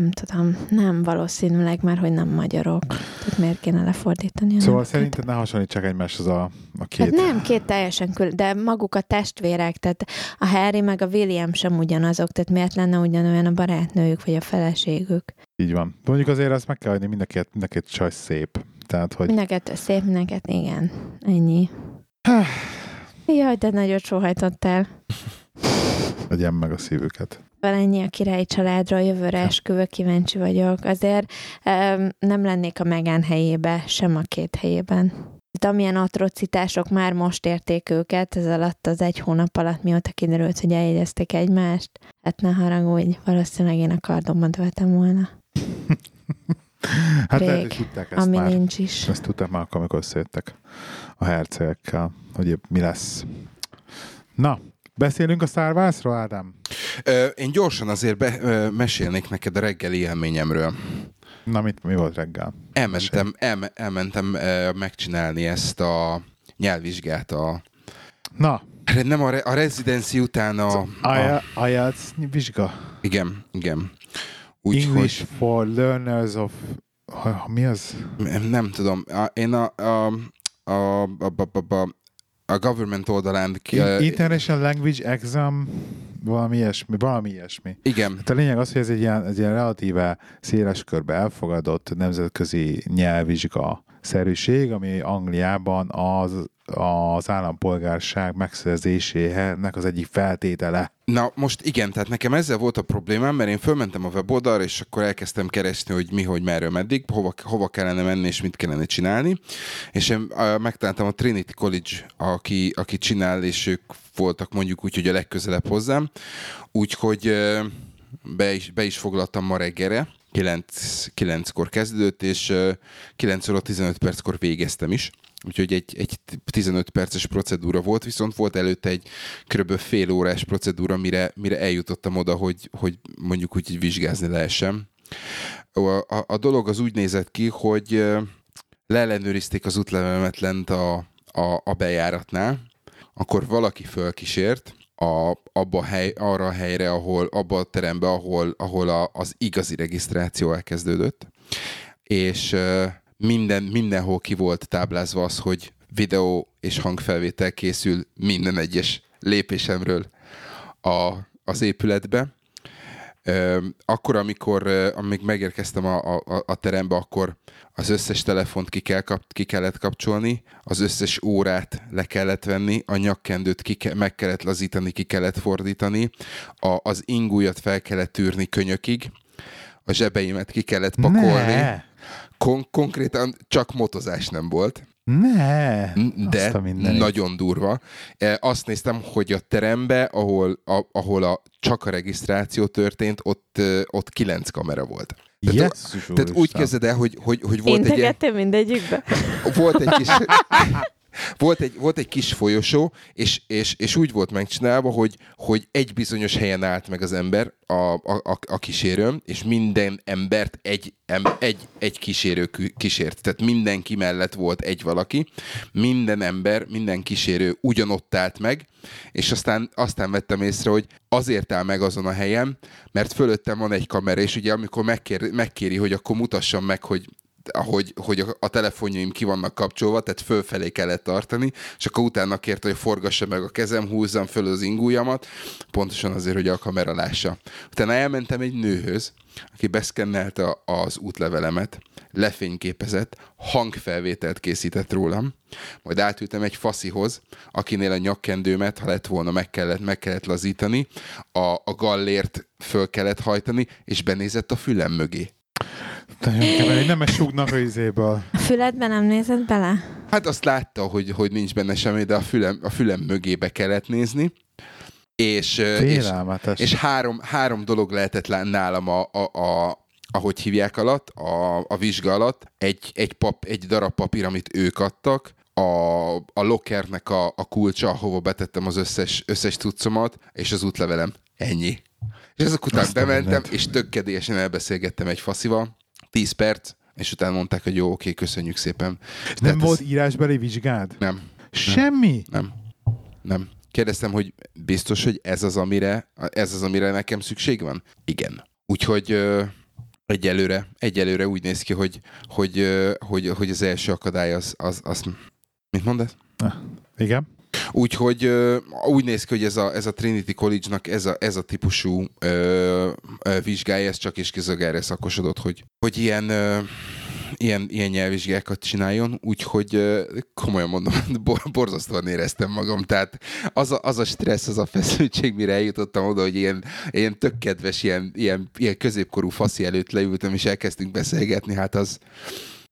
Nem tudom, nem valószínűleg már, hogy nem magyarok. Tehát miért kéne lefordítani? Szóval nem, szerinted ne hasonlítsák egymáshoz a, a két... Hát nem, két teljesen külön, de maguk a testvérek, tehát a Harry meg a William sem ugyanazok, tehát miért lenne ugyanolyan a barátnőjük, vagy a feleségük? Így van. Mondjuk azért azt meg kell adni, mind a két, mind a két csaj szép. Tehát, hogy... Mind a két szép, mind a két, igen. Ennyi. Jaj, de nagyot sóhajtottál. Legyen meg a szívüket. Ennyi a királyi családról, jövőre esküvő, kíváncsi vagyok. Azért um, nem lennék a Meghan helyébe, sem a két helyében. De amilyen atrocitások már most érték őket, ez alatt az egy hónap alatt, mióta kiderült, hogy eljegyezték egymást. Hát ne haragudj, valószínűleg én a kardomba döltem volna. Hát rég, tudták ezt ami már. Nincs is. Ezt tudták már akkor, amikor összejöttek a hercegekkel, hogy mi lesz. Na, beszélünk a Star Wars-ról, Ádám? Ö, én gyorsan azért be, ö, mesélnék neked a reggeli élményemről. Na, mit, mi volt reggel? Elmentem, el, elmentem ö, megcsinálni ezt a nyelvvizsgát. A, Na. Nem, a, re, a rezidenci után a... i elts vizsga? Igen, igen. Úgy, English hogy, for learners of... Ha, mi az? Nem, nem tudom. A, én a... a, a, a, a, a, a a government oldalán... Ki, International Language Exam, valami ilyesmi, valami ilyesmi. Igen. Hát a lényeg az, hogy ez egy ilyen, egy ilyen relatíve széles körbe elfogadott nemzetközi nyelvvizsga szerűség, ami Angliában az, az állampolgárság megszerzésének az egyik feltétele. Na most igen, tehát nekem ezzel volt a problémám, mert én fölmentem a weboldalra, és akkor elkezdtem keresni, hogy mi, hogy merről, meddig, hova, hova kellene menni, és mit kellene csinálni. És én uh, megtaláltam a Trinity College, aki, aki csinál, és ők voltak mondjuk úgy, hogy a legközelebb hozzám. Úgyhogy uh, be, is, be is foglaltam ma reggelre. kilenckor kezdődött, és uh, kilenc óra tizenöt perckor végeztem is. Úgyhogy egy, egy tizenöt perces procedúra volt, viszont volt előtte egy kb. Fél órás procedúra, mire, mire eljutottam oda, hogy, hogy mondjuk úgy vizsgázni lehessen. A, a, a dolog az úgy nézett ki, hogy uh, leellenőrizték az útlevelemet lent a, a, a bejáratnál, akkor valaki fölkísért, A, abba a hely, arra a helyre, ahol, abba a terembe, ahol, ahol a, az igazi regisztráció elkezdődött, és minden, mindenhol ki volt táblázva az, hogy videó és hangfelvétel készül minden egyes lépésemről a, az épületbe. Akkor, amikor amíg megérkeztem a, a, a terembe, akkor az összes telefont ki, kell kap, ki kellett kapcsolni, az összes órát le kellett venni, a nyakkendőt ki ke, meg kellett lazítani, ki kellett fordítani, a, az ingújat fel kellett tűrni könyökig, a zsebeimet ki kellett pakolni. Ne. Kon- konkrétan csak motozás nem volt. Ne, de nagyon durva. Azt néztem, hogy a terembe, ahol, a, ahol a, csak a regisztráció történt, ott, ott kilenc kamera volt. Tehát, yes, o, tehát úgy kezded el, hogy, hogy, hogy volt egy... Integettem mindegyikbe. Volt egy kis... Volt egy, volt egy kis folyosó, és, és, és úgy volt megcsinálva, hogy, hogy egy bizonyos helyen állt meg az ember, a, a, a kísérőm, és minden embert egy, egy, egy kísérő kísért. Tehát mindenki mellett volt egy valaki, minden ember, minden kísérő ugyanott állt meg, és aztán, aztán vettem észre, hogy azért áll meg azon a helyen, mert fölöttem van egy kamera, és ugye amikor megkér, megkéri, hogy akkor mutassam meg, hogy ahogy, hogy a telefonjaim ki vannak kapcsolva, tehát fölfelé kellett tartani, és akkor utána kérte, hogy forgassa meg a kezem, húzzam föl az ingújamat, pontosan azért, hogy a kamera lássa. Utána elmentem egy nőhöz, aki beszkennelte az útlevelemet, lefényképezett, hangfelvételt készített rólam, majd átültem egy faszihoz, akinél a nyakkendőmet, ha lett volna, meg kellett, meg kellett lazítani, a, a gallért föl kellett hajtani, és benézett a fülem mögé. Én nem esugnak a izéből. A füledben nem nézett bele? Hát azt látta, hogy, hogy nincs benne semmi, de a fülem, a fülem mögébe kellett nézni. És, és, és három, három dolog lehetett nálam a, a, a ahogy hívják alatt, a, a vizsga alatt. Egy, egy, pap, egy darab papír, amit ők adtak, a, a lockernek a, a kulcsa, ahova betettem az összes, összes cuccomat, és az útlevelem. Ennyi. És ezek után azt bementem, és tök kedélyesen elbeszélgettem egy faszival, tíz perc, és utána mondták, hogy jó, oké, köszönjük szépen. És nem volt ez... írásbeli vizsgád? Nem. Semmi? Nem. Nem. Nem. Kérdeztem, hogy biztos, hogy ez az, amire, ez az, amire nekem szükség van? Igen. Úgyhogy ö, egyelőre, egyelőre úgy néz ki, hogy, hogy, ö, hogy, hogy az első akadály az... az, az... Mit mondasz? Igen. Úgyhogy ö, úgy néz ki, hogy ez a, ez a Trinity College-nak ez a, ez a típusú ö, ö, vizsgája, ez csak is kizogára szakosodott, hogy, hogy ilyen, ö, ilyen, ilyen nyelvvizsgákat csináljon, úgyhogy ö, komolyan mondom, bor, borzasztóan éreztem magam, tehát az a, az a stressz, az a feszültség, mire eljutottam oda, hogy ilyen, ilyen tök kedves, ilyen, ilyen, ilyen középkorú faszi előtt leültem, és elkezdtünk beszélgetni, hát az,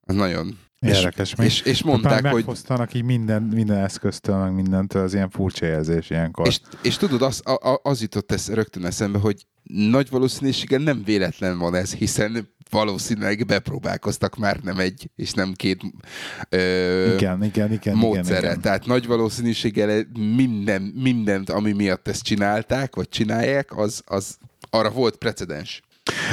az nagyon... Érdekes. És, és, és mondták, hogy... Meghoztanak így minden, minden eszköztől, meg mindentől, az ilyen furcsa érzés ilyenkor. És, és tudod, az, a, az jutott ez rögtön eszembe, hogy nagy valószínűséggel nem véletlen van ez, hiszen valószínűleg bepróbálkoztak már nem egy, és nem két ö, igen, igen, igen, módszere. Igen, igen. Tehát nagy valószínűséggel minden, mindent, ami miatt ezt csinálták, vagy csinálják, az, az arra volt precedens.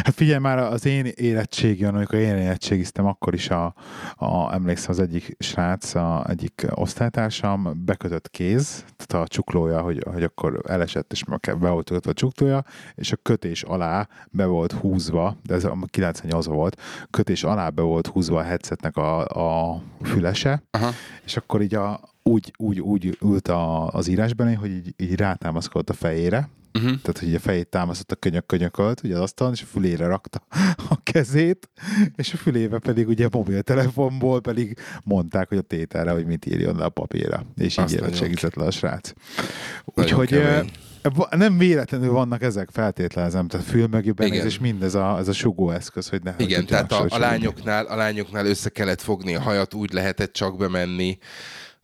Hát figyelj már, az én érettségén, amikor én érettségiztem, akkor is a, a, emlékszem, az egyik srác, a, egyik osztálytársam bekötött kéz, tehát a csuklója, hogy, hogy akkor elesett, és be volt kötve a csuklója, és a kötés alá be volt húzva, de ez a kilencvennyolc volt, kötés alá be volt húzva a headsetnek a, a fülese, aha. És akkor így a, úgy, úgy, úgy ült a, az írásben, hogy így, így rátámaszkodott a fejére, uh-huh. Tehát, hogy a fejét támasztott a könyök-könyökölt, ugye az asztalon, és a fülére rakta a kezét, és a fülébe pedig ugye a mobiltelefonból pedig mondták, hogy a tételre, hogy mit írjon le a papírra. És így érettségizett le a srác. Úgyhogy nem véletlenül vannak ezek, feltételezem, tehát fülmögében ez, és mindez a, ez a sugóeszköz, hogy ne... Igen, hogy tehát a, a, lányoknál, a lányoknál össze kellett fogni a hajat, úgy lehetett csak bemenni.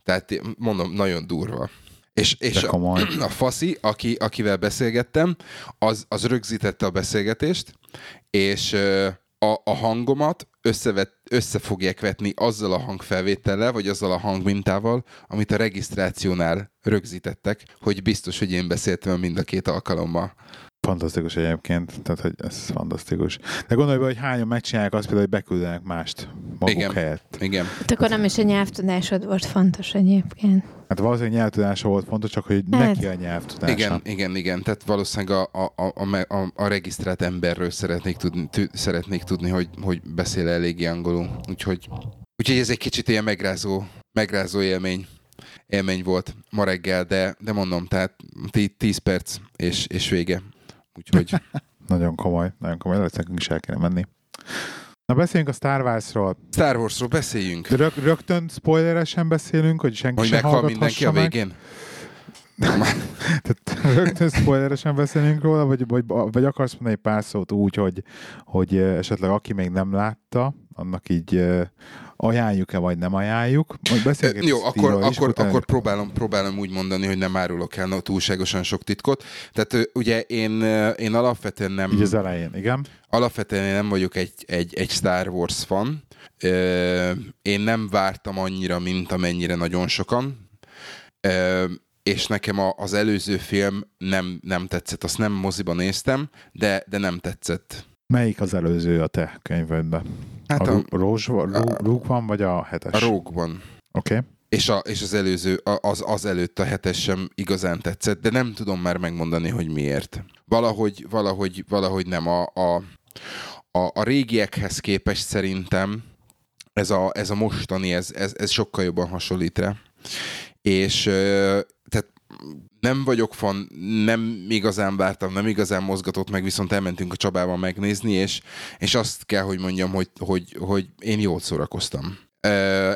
Tehát mondom, nagyon durva. És, és a, a faszi, aki, akivel beszélgettem, az, az rögzítette a beszélgetést, és a, a hangomat összevet, össze fogják vetni azzal a hangfelvétellel, vagy azzal a hangmintával, amit a regisztrációnál rögzítettek, hogy biztos, hogy én beszéltem mind a két alkalommal. Fantasztikus egyébként, tehát hogy ez fantasztikus. De gondolj be, hogy hányan megcsinálják azt, például, hogy beküldenek mást maguk igen. helyett. Igen. Hát akkor nem is a nyelvtudásod volt fontos egyébként. Hát valószínűleg nyelvtudása volt fontos, csak hogy hát. Neki a nyelvtudása. Igen, igen, igen. Tehát valószínűleg a, a, a, a, a regisztrált emberről szeretnék tudni, tü, szeretnék tudni hogy, hogy beszél eléggé angolul. Úgyhogy, úgyhogy ez egy kicsit ilyen megrázó, megrázó élmény. Élmény volt ma reggel, de, de mondom, tehát tíz perc és, és vége. Úgyhogy... nagyon komoly, nagyon komoly, lehet nekünk is el kéne menni. Na beszéljünk a Star Wars-ról. Star Wars-ról beszéljünk. Rög, rögtön spoileresen beszélünk, hogy senki hogy sem hallgathassa meg. Hogy meghal mindenki a végén. Tehát rögtön spoileresen beszélünk róla, vagy, vagy, vagy akarsz mondani egy pár szót úgy, hogy, hogy esetleg aki még nem látta, annak így ajánljuk-e, vagy nem ajánljuk. Ö, jó, akkor, akkor, is, akkor, akkor próbálom, próbálom úgy mondani, hogy nem árulok el túlságosan sok titkot. Tehát ugye én, én alapvetően nem... Így az elején, igen. Alapvetően én nem vagyok egy, egy, egy Star Wars fan. Ö, én nem vártam annyira, mint amennyire nagyon sokan. Ö, és nekem a, az előző film nem, nem tetszett. Azt nem moziban néztem, de, de nem tetszett. Melyik az előző a te könyvedben? Hát a Rogue One, vagy a hetes? A Rogue One. Oké. Okay. És, és az előző, az, az előtt a hetes sem igazán tetszett, de nem tudom már megmondani, hogy miért. Valahogy, valahogy, valahogy nem. A, a, a, a régiekhez képest szerintem Ez a, ez a mostani, ez, ez, ez sokkal jobban hasonlít rá. És tehát nem vagyok fan, nem igazán vártam, nem igazán mozgatott meg, viszont elmentünk a Csabában megnézni, és, és azt kell, hogy mondjam, hogy, hogy, hogy én jól szórakoztam.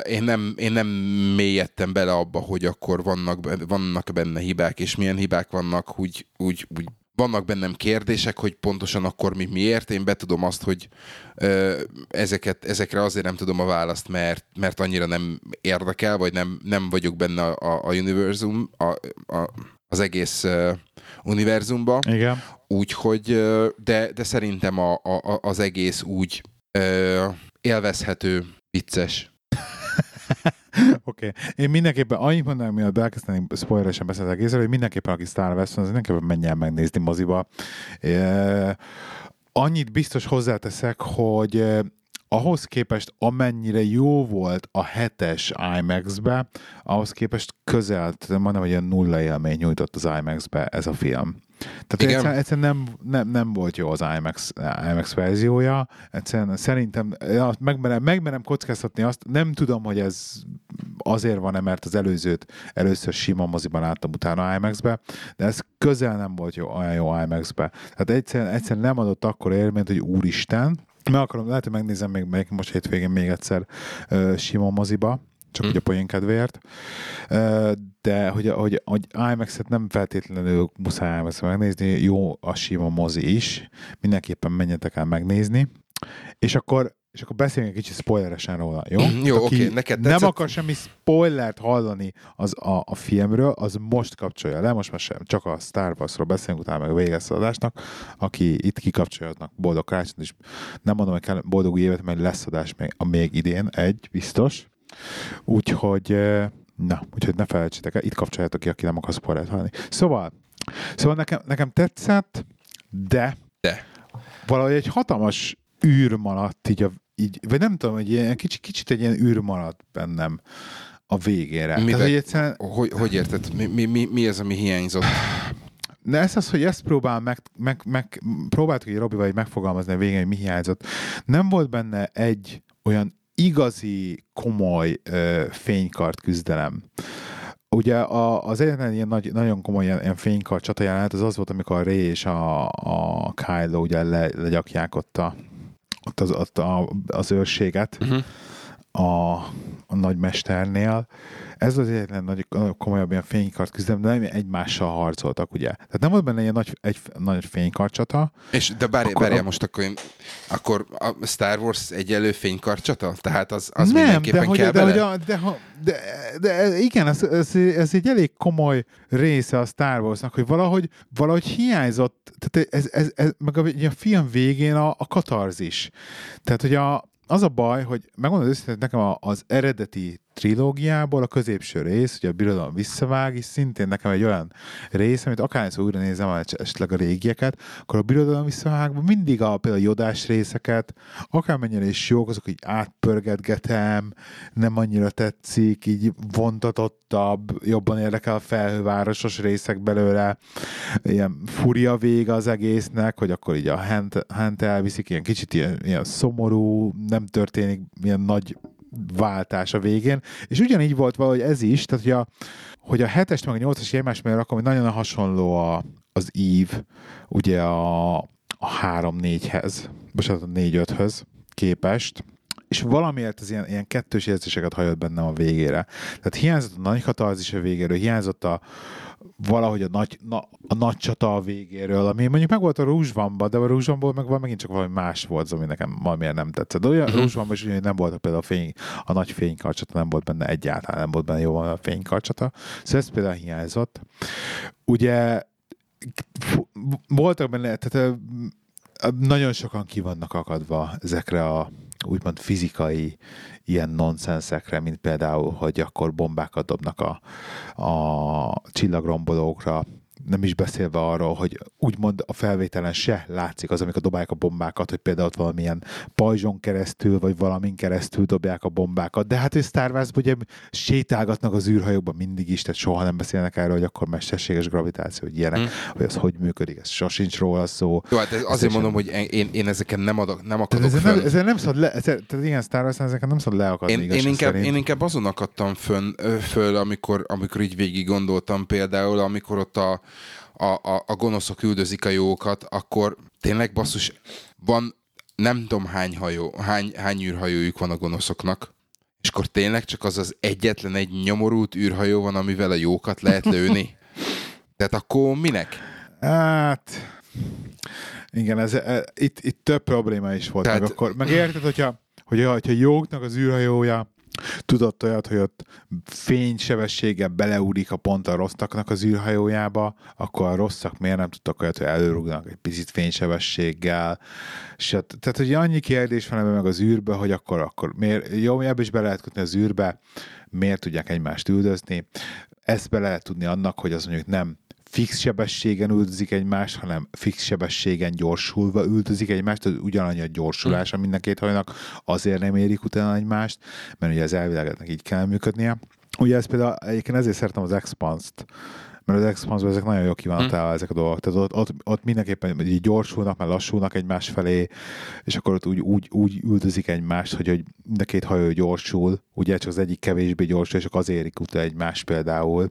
Én nem, én nem mélyedtem bele abba, hogy akkor vannak, vannak benne hibák, és milyen hibák vannak, úgy, úgy, úgy vannak bennem kérdések, hogy pontosan akkor mi miért. Én betudom azt, hogy ö, ezeket, ezekre azért nem tudom a választ, mert, mert annyira nem érdekel, vagy nem, nem vagyok benne a, a univerzum, a, a, az egész ö, univerzumba. Igen. Úgyhogy, de, de szerintem a, a, az egész úgy ö, élvezhető, vicces. Oké. Okay. Én mindenképpen annyit mondanám, mielőtt elkezdeném spoileresen beszélni az egészről, hogy mindenképpen, aki Star Wars van, az mindenképpen menjen megnézni moziba. Eh, annyit biztos hozzáteszek, hogy eh, ahhoz képest, amennyire jó volt a hetes IMAX-be, ahhoz képest közel, majdnem egy ilyen nulla élmény nyújtott az IMAX-be ez a film. Tehát egyszerűen, egyszerűen nem, nem, nem volt jó az IMAX, IMAX verziója. Egyszerűen szerintem megmerem, megmerem kockáztatni azt, nem tudom, hogy ez azért van-e, mert az előzőt először sima moziban láttam utána IMAX-be, de ez közel nem volt jó, olyan jó IMAX-be. Tehát egyszerűen, egyszerűen nem adott akkor élményt, hogy úristen, meg akarom, lehet, hogy megnézem még, még most hétvégén még egyszer uh, sima moziba, csak hmm. ugye a poén kedvéért, uh, de hogy, hogy, hogy IMAX-et nem feltétlenül muszáj IMAX-et megnézni, jó a sima mozi is, mindenképpen menjetek el megnézni, és akkor és akkor beszéljünk egy kicsit spoileresen róla, jó? Jó, oké, okay, neked tetszett. Nem akar semmi spoilert hallani az a, a filmről, az most kapcsolja le, most már sem, csak a Star Wars-ról beszélünk, utána meg vége lesz az adásnak, aki itt kikapcsolja, boldog karácsonyt, és nem mondom, hogy kell boldog új évet, mert lesz adás még, a még idén, egy, biztos. Úgyhogy, na, úgyhogy ne felejtsétek el, itt kapcsoljátok ki, aki nem akar spoilert hallani. Szóval, szóval nekem, nekem tetszett, de, de valahogy egy hatalmas űr maradt, így, a, így, vagy nem tudom, egy ilyen, kicsit, kicsit egy ilyen űr maradt bennem a végére. Tehát, hogy, egyszerűen... hogy, hogy érted? Mi, mi, mi, mi ez, ami hiányzott? De ez az, hogy ezt próbál meg, meg, meg próbáltuk egy Robival megfogalmazni a végén, hogy mi hiányzott. Nem volt benne egy olyan igazi, komoly ö, fénykart küzdelem. Ugye a, az egyetlen ilyen nagy, nagyon komoly ilyen, ilyen fénykart csata jelenet, az az volt, amikor a Rey és a, a Kylo ugye le, legyakják ott a ott az, ott a, az őrséget uh-huh. a, a nagymesternél. Ez az egyetlen nagy, komolyabb ilyen fénykart küzdelem, de nem egymással harcoltak, ugye? Tehát nem volt benne ilyen nagy, egy, nagy fénykarcsata. És de bárjál, bárjál most akkor én, akkor a Star Wars egyelő fénykarcsata? Tehát az, az nem, mindenképpen de kell de, bele? Nem, de, de, de, de igen, ez, ez, ez egy elég komoly része a Star Warsnak, hogy valahogy, valahogy hiányzott, tehát ez, ez, ez, meg a, a film végén a, a katarzis. Tehát, hogy a az a baj, hogy megmondom őszintén, hogy nekem az eredeti trilógiából a középső rész, ugye a Birodalom visszavág, és szintén nekem egy olyan rész, amit akárhányszor újra nézem esetleg a régieket, akkor a Birodalom visszavágban mindig a például jodás részeket, akármennyire is jók, azok így átpörgetgetem, nem annyira tetszik, így vontatottabb, jobban érdekel a felhővárosos részek belőle, ilyen furia vége az egésznek, hogy akkor így a hand, hand elviszik, ilyen kicsit ilyen, ilyen szomorú, nem történik ilyen nagy váltás a végén, és ugyanígy volt valahogy ez is, tehát hogy a, hogy a hetes meg a nyolcas egymás mellé rakom, hogy nagyon hasonló a, az ív, ugye a, a három négyhez, bocsánat, a négy öthöz képest, és valamiért az ilyen, ilyen kettős érzéseket hajolt bennem a végére. Tehát hiányzott a nagy katarzis a végéről, hiányzott a valahogy a nagy, na, a nagy csata a végéről, ami mondjuk meg volt a Rúzsvamban, de a Rúzsvamból meg megint csak valami más volt, ami nekem valamiért nem tetszett. De olyan uh-huh. Rúzsvamban is ugyanúgy nem volt például a, fény, a nagy fénykarcsata, nem volt benne egyáltalán, nem volt benne jó a fénykarcsata. Szóval ez például hiányzott. Ugye voltak benne, tehát nagyon sokan ki vannak akadva ezekre a úgymond fizikai ilyen nonszenszekre, mint például, hogy akkor bombákat dobnak a, a csillagrombolókra, nem is beszélve arról, hogy úgymond a felvételen se látszik az, amikor dobálják a bombákat, hogy például ott valamilyen pajzson keresztül, vagy valamin keresztül dobják a bombákat. De hát, hogy Star Wars ugye sétálgatnak az űrhajókban mindig is, tehát soha nem beszélnek erről, hogy akkor mesterséges gravitáció, hogy ilyenek, mm. vagy az hogy működik, ez sosincs róla szó. Jó, hát azért mondom, sem... hogy én, én ezeken nem, adok, nem akadok tehát föl. Ezzel nem szabad le, ezzel, tehát ilyen Star Wars ezeken nem szabad leakadni. Én, én, inkább, én inkább azon akadtam fönn, föl, amikor, amikor így végig gondoltam például, amikor ott a, a, a, a gonoszok üldözik a jókat, akkor tényleg basszus, van nem tudom hány hajó, hány, hány űrhajójuk van a gonoszoknak, és akkor tényleg csak az az egyetlen egy nyomorult űrhajó van, amivel a jókat lehet lőni. Tehát akkor minek? Hát... Igen, ez, e, itt, itt több probléma is volt. Tehát... meg akkor. Megérted, hogyha, hogyha, hogyha jóknak az űrhajója tudott olyat, hogy ott fénysebessége beleúrik a pont a rosszaknak az űrhajójába, akkor a rosszak miért nem tudtak olyat, hogy előrúgnak egy picit fénysebességgel. Sőt, tehát, hogy annyi kérdés van ebben meg az űrbe, hogy akkor, akkor miért, jó, ebből is bele lehet kötni az űrbe, miért tudják egymást üldözni. Ezt bele lehet tudni annak, hogy az mondjuk nem fix sebességen üldözik egymást, hanem fix sebességen gyorsulva üldözik egymást, az ugyanannyi a gyorsulása mind a két hajónak, azért nem érik utána egymást, mert ugye az elvilegnek így kell működnie. Ugye ez például, egyébként ezért szeretem az Expanse-t, mert az Expanse-ben ezek nagyon jól ki vannak találva ezek a dolgok. Tehát ott, ott, ott mindenképpen így gyorsulnak, mert lassulnak egymás felé, és akkor ott úgy, úgy, úgy üldözik egymást, hogy, hogy mind a két hajó gyorsul, ugye csak az egyik kevésbé gyorsul, és akkor az érik utána egymást például,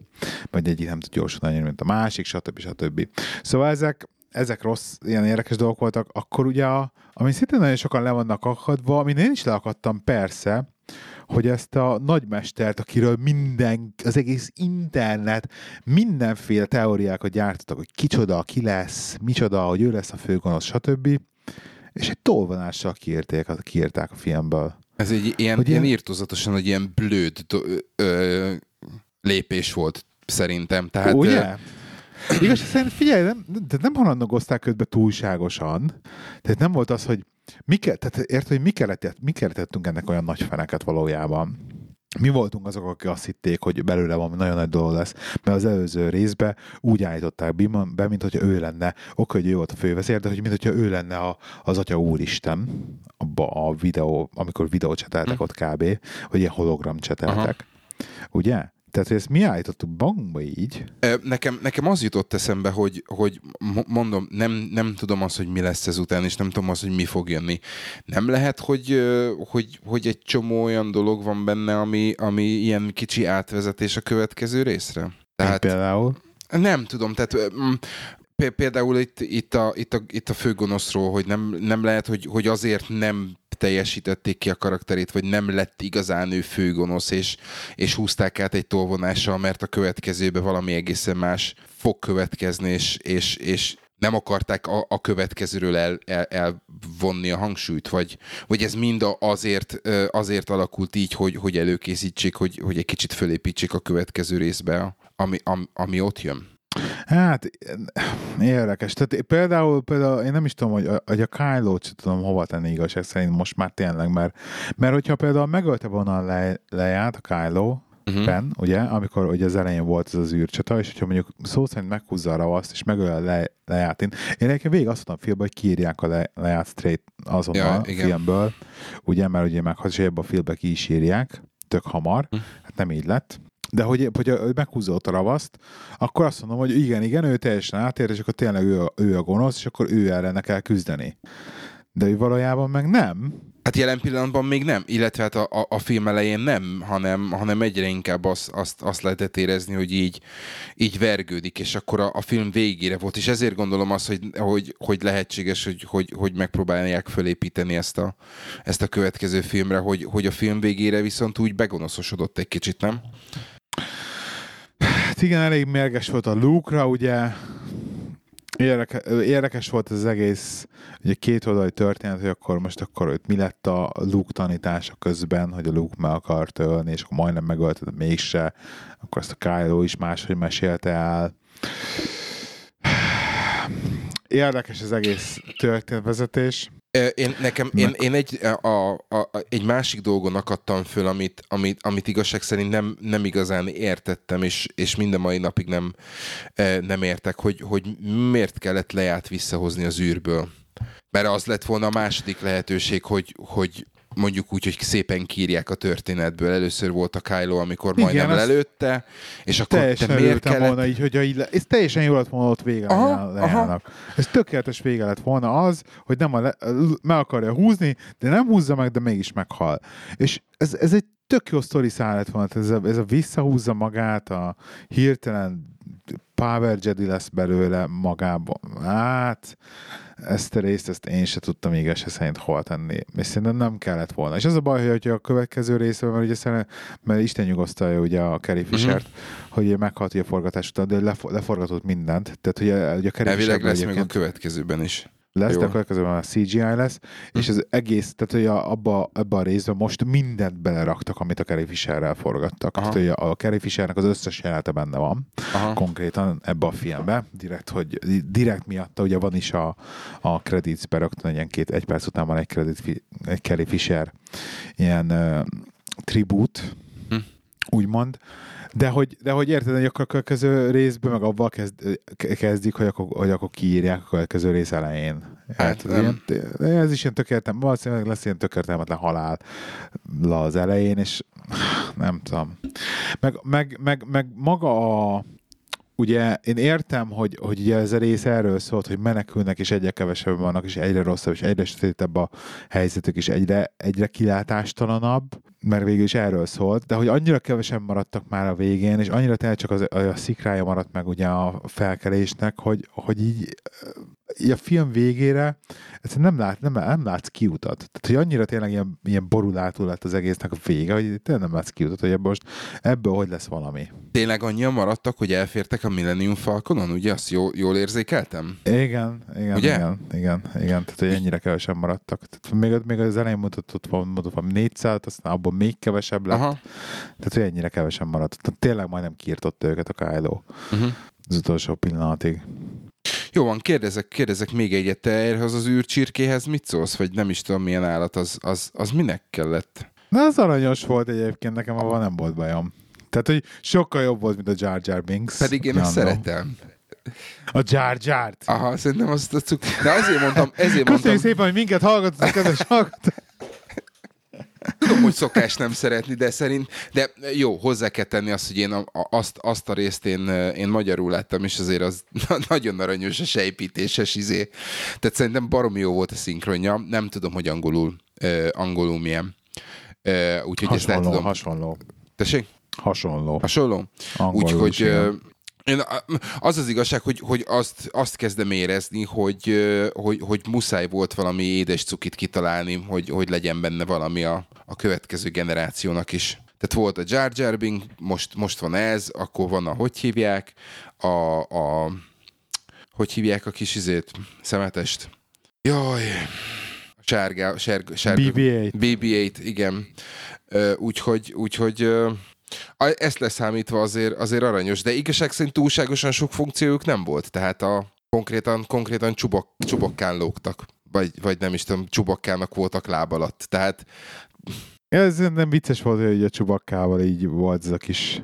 vagy egyik nem tud gyorsulni annyira, mint a másik, stb. stb. Szóval ezek, ezek rossz, ilyen érdekes dolgok voltak. Akkor ugye, a, ami szintén nagyon sokan le vannak akadva, amin én is leakadtam persze, hogy ezt a nagymestert, akiről minden, az egész internet mindenféle teóriákat gyártottak, hogy kicsoda, ki lesz, micsoda, hogy ő lesz a főgonosz, stb. És egy tolvonással kiírták, kiírták a filmből. Ez egy ilyen, ilyen írtózatosan egy ilyen blőd ö, lépés volt szerintem. Tehát, ugye? Ö... Igaz, szerint figyelj, nem, nem halandogozták őt be túlságosan. Tehát nem volt az, hogy Mi ke- tehát érted, hogy mi, keletett, mi keletettünk ennek olyan nagy feneket valójában? Mi voltunk azok, akik azt hitték, hogy belőle valami nagyon nagy dolog lesz, mert az előző részben úgy állították be, mint hogyha ő lenne, oké, hogy ő volt a fővezér, de hogy mint hogyha ő lenne a, az Atya Úristen, abban a videó, amikor videót cseteltek ott kb., hogy ilyen hologram cseteltek. Aha. Ugye? Tehát, ezt mi állítottuk bankba így? Nekem, nekem az jutott eszembe, hogy, hogy mondom, nem, nem tudom azt, hogy mi lesz ezután, és nem tudom azt, hogy mi fog jönni. Nem lehet, hogy, hogy, hogy egy csomó olyan dolog van benne, ami, ami ilyen kicsi átvezetés a következő részre? Tehát, például? Nem tudom, tehát... Például itt, itt, a, itt, a, itt a főgonoszról, hogy nem, nem lehet, hogy, hogy azért nem teljesítették ki a karakterét, vagy nem lett igazán ő főgonosz, és, és húzták át egy tolvonással, mert a következőben valami egészen más fog következni, és, és, és nem akarták a, a következőről el, el, elvonni a hangsúlyt, vagy, vagy ez mind azért, azért alakult így, hogy, hogy előkészítsék, hogy, hogy egy kicsit fölépítsék a következő részbe, ami, ami, ami ott jön. Hát, érdekes. Tehát például, például én nem is tudom, hogy, hogy a Kylo-t sem tudom hova tenni igazság szerint most már tényleg, mert, mert hogyha például megölte volna le, leját a Kylo uh-huh. Ben, ugye, amikor ugye az elején volt ez az űrcsata, és hogyha mondjuk szó szerint meghúzza a ravaszt, és megöl a le, leját. Én, én egyébként végig azt mondtam a filmben, hogy kiírják a le, leját straight azonnal ja, a filmből, ugye, mert ugye meg hasonlóbb a filmben ki is írják, tök hamar, uh-huh. hát nem így lett. De hogy, hogyha meghúzott a ravaszt, akkor azt mondom, hogy igen, igen, ő teljesen átért, és akkor tényleg ő a, ő a gonosz, és akkor ő ellene kell küzdeni. De ő valójában meg nem. Hát jelen pillanatban még nem, illetve hát a, a, a film elején nem, hanem, hanem egyre inkább azt, azt, azt lehetett érezni, hogy így, így vergődik, és akkor a, a film végére volt. És ezért gondolom azt, hogy, hogy, hogy lehetséges, hogy, hogy, hogy megpróbálják fölépíteni ezt a, ezt a következő filmre, hogy, hogy a film végére viszont úgy begonoszosodott egy kicsit, nem? Igen, elég mérges volt a Luke-ra, ugye érdeke, érdekes volt az egész ugye két oldali történet, hogy akkor most akkor ott mi lett a Luke tanítása közben, hogy a Luke meg akart ölni, és akkor majdnem megölte, de mégse. Akkor ezt a Kylo is máshogy mesélte el. Érdekes az egész történetvezetés. Én, nekem, én, én egy, a, a, egy másik dolgon akadtam föl, amit, amit, amit igazság szerint nem, nem igazán értettem, és, és minden mai napig nem, nem értek, hogy, hogy miért kellett Leiát visszahozni az űrből. Mert az lett volna a második lehetőség, hogy, hogy mondjuk úgy, hogy szépen kírják a történetből. Először volt a Kylo, amikor igen, majdnem lelőtte, és akkor te miért kellett... Volna így, hogy így le... Ez teljesen jól lett volna ott vége Leiának. Ez tökéletes vége lett volna az, hogy nem a le... meg akarja húzni, de nem húzza meg, de mégis meghal. És ez, ez egy tök jó sztori szál lett volna. Ez a, ez a visszahúzza magát, a hirtelen Power Jedi lesz belőle magában. Hát... ezt a részt, ezt én se tudtam igazság szerint hol tenni. És szerintem nem kellett volna. És az a baj, hogy a következő részben, mert ugye szerintem, mert Isten nyugosztalja ugye a Carrie Fishert, mm-hmm. hogy meghalt a forgatás után, de lef- leforgatott mindent. Tehát ugye, ugye a Carrie Fisher lesz még a következőben is. Lesz, jó. De a következőben a cé gé í lesz, mm. és az egész, tehát hogy abba, abba a részben most mindent beleraktak, amit a Carrie Fisherrel forgattak. Aha. Tehát hogy a Carrie Fishernek az összes jelenete benne van, aha. konkrétan ebbe a filmbe, direkt, hogy, direkt miatta, ugye van is a, a creditsbe rögtön, ilyen két, egy perc után van egy, credit, egy Carrie Fisher ilyen uh, tribút, mm. úgymond. De hogy, de hogy érted, hogy akkor a következő részben meg abban kezd, kezdik, hogy akkor, hogy akkor kiírják a következő rész elején. Hát, nem. Ilyen, ez is ilyen tök értelme, valószínűleg lesz ilyen tök értelmetlen halál az elején, és nem tudom. Meg, meg, meg, meg maga a... Ugye én értem, hogy, hogy ugye ez a rész erről szólt, hogy menekülnek, és egyre kevesebb vannak, és egyre rosszabb, és egyre sötétebb a helyzetük, és egyre, egyre kilátástalanabb, mert végül is erről szólt, de hogy annyira kevesen maradtak már a végén, és annyira tényleg csak az, a szikrája maradt meg ugye a felkelésnek, hogy, hogy így, így a film végére egyszerűen nem, lát, nem, nem látsz kiutat. Tehát, hogy annyira tényleg ilyen, ilyen borulátú lett az egésznek a vége, hogy tényleg nem látsz kiutat, hogy ebből most ebből hogy lesz valami. Tényleg annyian maradtak, hogy elfértek a Millennium Falconon, ugye? Azt jól, jól érzékeltem? Igen, igen, igen, igen, igen. Tehát, hogy ennyire kevesen maradtak. Tehát, még, még az elején mutatott van négyszáz, aztán abból még kevesebb lett. Aha. Tehát, hogy ennyire kevesen maradt. Tehát, tényleg majdnem kiirtotta őket a Kylo uh-huh. az utolsó pillanatig. Jó van, kérdezek, kérdezek még egyet. Te erhez az űrcsirkéhez mit szólsz? Vagy nem is tudom, milyen állat az, az, az minek kellett? Na, az aranyos volt egyébként, nekem abban nem volt bajom. Tehát, hogy sokkal jobb volt, mint a Jar Jar Binks. Pedig én azt szeretem. A Jar Jart. Aha, szerintem azt a cuk... De azért mondtam, ezért Köszönjük mondtam... Köszönjük szépen, hogy minket hallgatod, kedves hallgatod. Tudom, hogy szokás nem szeretni, de szerint... De jó, hozzá kell tenni azt, hogy én a, azt, azt a részt én, én magyarul láttam, és azért az nagyon aranyos, a sejpítéses izé. Tehát szerintem baromi jó volt a szinkronja. Nem tudom, hogy angolul, uh, angolul milyen. Uh, úgyhogy ezt nem tudom. Hasonló. Tessék? Hasonló. Hasonló. Úgyhogy uh, az az igazság, hogy, hogy azt, azt kezdem érezni, hogy, uh, hogy, hogy muszáj volt valami édes cukit kitalálni, hogy, hogy legyen benne valami a, a következő generációnak is. Tehát volt a Jar Jar Binks, most, most van ez, akkor van a hogy hívják, a, a hogy hívják a kis izét, szemetest. Jaj... Sárga, sárga, sárga, bé bé nyolc. bé bé nyolc, igen. Uh, úgyhogy... úgyhogy uh, ezt leszámítva azért, azért aranyos, de igazság szerint túlságosan sok funkciójuk nem volt, tehát a konkrétan, konkrétan csubok, csubokkán lógtak, vagy, vagy nem is tudom, csubokkának voltak láb alatt, tehát... Ez nem vicces volt, hogy a csubokkával így volt ez a kis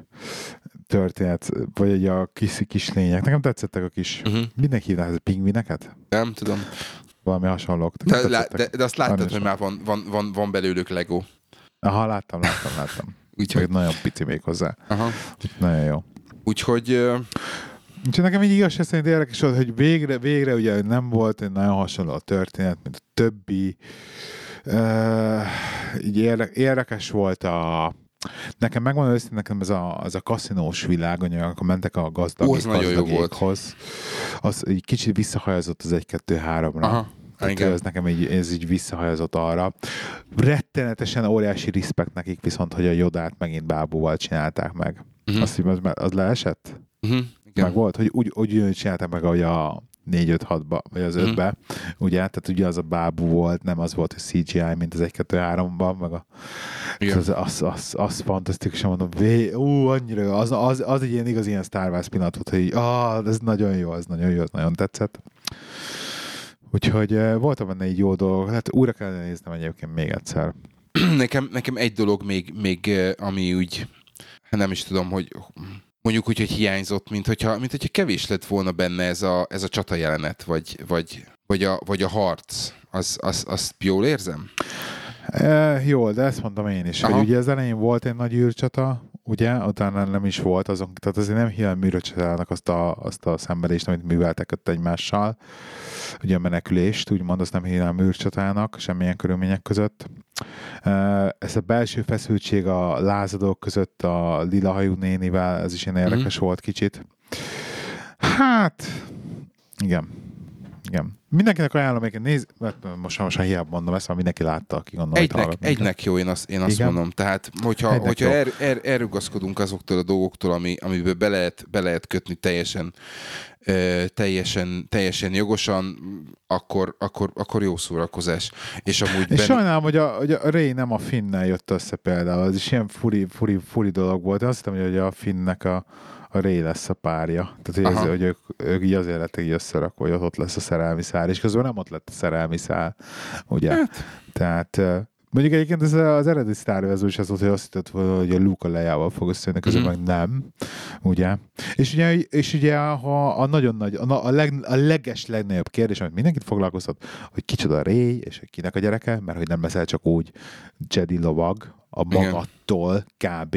történet, vagy a kis, kis lények. Nekem tetszettek a kis... Uh-huh. Minek hívnál ez a pingvineket? Nem tudom. Valami hasonlók. De, de, de azt láttad, hogy már van, van, van, van belőlük Lego. Aha, láttam, láttam, láttam. Úgyhogy nagyon pici még hozzá. Aha. Nagyon jó. Úgyhogy... Uh... Úgyhogy nekem így igazság szerint érdekes volt, hogy végre, végre ugye nem volt egy nagyon hasonló a történet, mint a többi. Uh, így érdekes, érdekes volt a... Nekem megvan őszintén, nekem ez a, az a kaszinós világ, amikor mentek a gazdagékhoz. Gazdag az így kicsit visszahajazott az egy kettő háromra. Aha. Tehát ez nekem így, ez így visszahajazott arra. Rettenetesen óriási respekt nekik viszont, hogy a Jodát megint bábúval csinálták meg. Uh-huh. Azt hiszem, az, az leesett? Uh-huh. Meg volt, hogy úgy, úgy csinálták meg, ahogy a négy öt hatba, vagy az uh-huh. ötbe. Ugye? Tehát ugye az a bábú volt, nem az volt, hogy cé gé í, mint az egy kettő háromban. Meg a... az, az, az, az fantasztikusan mondom, vé... ú, annyira jó. Az, az, az egy ilyen igaz ilyen Star Wars pillanat volt, hogy ah, ez nagyon jó, ez nagyon jó, ez nagyon tetszett. Úgyhogy voltam benne így jó dolgok. Hát újra kellene néznem egyébként még egyszer. Nekem, nekem egy dolog még, még, ami úgy, nem is tudom, hogy mondjuk úgy, hogy hiányzott, mint hogyha, mint hogyha kevés lett volna benne ez a, ez a csata jelenet, vagy, vagy, vagy, a, vagy a harc. Az, az, azt jól érzem? E, jól, de ezt mondom én is. Hogy ugye az elején volt egy nagy űrcsata, ugye, utána nem is volt azon, tehát azért nem hiány műröcsetelnek azt a, azt a szenvedést, amit műveltek ott egymással, ugye a menekülést, úgymond azt nem hiány műröcsetelnek semmilyen körülmények között. Ez a belső feszültség a lázadók között a lilahajú nénivel, ez is én érdekes mm-hmm. volt kicsit. Hát, igen, igen. Mindenkinek ajánlom, nézd, most, most hiába mondom ezt, mert mindenki látta, aki gondolja. Egynek, egynek jó, én azt, én azt mondom. Tehát, hogyha, hogyha el, el, elrugaszkodunk azoktól a dolgoktól, ami, amiből be lehet, be lehet kötni teljesen, ö, teljesen, teljesen jogosan, akkor, akkor, akkor jó szórakozás. És amúgy benne... sajnálom, hogy a, hogy a Ray nem a Finnel jött össze például. Ez is ilyen furi, furi, furi dolog volt. Én azt hiszem, hogy a Finnnek a a Ray lesz a párja. Tehát, hogy, hogy ők, ők így azért lettek így összerakva, hogy ott lesz a szerelmi szál, és közben nem ott lett a szerelmi szál, ugye? Hát. Tehát mondjuk egyébként ez az eredeti sztárvező is az volt, hogy azt hittett volna, hogy a Luke a Leiával fog összejönni, közben mm. meg nem, ugye? És ugye, és ugye ha a nagyon nagy, a, leg, a leges, legnagyobb kérdés, amit mindenkit foglalkoztat, hogy kicsoda a Ray, és kinek a gyereke, mert hogy nem leszel csak úgy Jedi lovag, a magattól kb.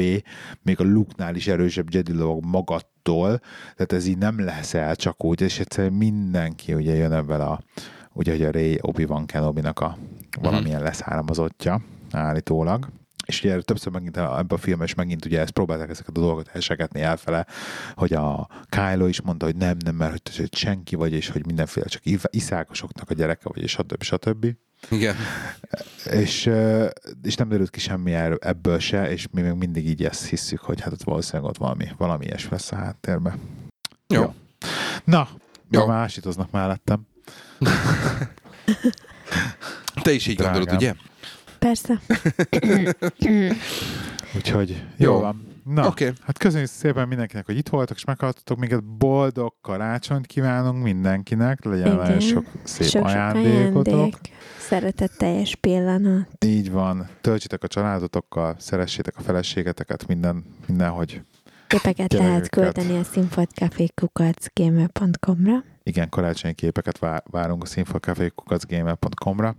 Még a Luke-nál is erősebb Jedi lovag magattól, tehát ez így nem leszel csak úgy, és egyszerűen mindenki ugye jön ebből a, ugye, hogy a Rey Obi-Wan Kenobi-nak a valamilyen leszármazottja állítólag. És ugye többször megint ebben a filmben is megint ugye ezt próbálták ezeket a dolgokat elsegetni elfele, hogy a Kylo is mondta, hogy nem, nem, mert hogy, hogy senki vagy, és hogy mindenféle csak iszákosoknak a gyereke vagy, és stb. Stb. Igen. És, és nem derült ki semmi ebből se, és mi még mindig így ezt hiszük, hogy hát ott valószínűleg ott valami, valami ilyes lesz a háttérben. Jó. Jó. Na, jó. Már ásítoznak mellettem. Te is így drágám. Gondolod, ugye? Persze. Úgyhogy jó, jó van. Na, okay. Hát köszönjük szépen mindenkinek, hogy itt voltak, és meghallgattatok minket. Boldog karácsonyt kívánunk mindenkinek. Legyen nagyon sok szép sok ajándékotok. Ajándék. Szeretetteljes pillanat. Így van. Töltsétek a családotokkal, szeressétek a feleségeteket, minden, mindenhogy. Képeket lehet küldeni a Sinfort Café kukac gmail pont com-ra. Igen, karácsonyi képeket várunk a Sinfort Café kukac gmail pont com-ra.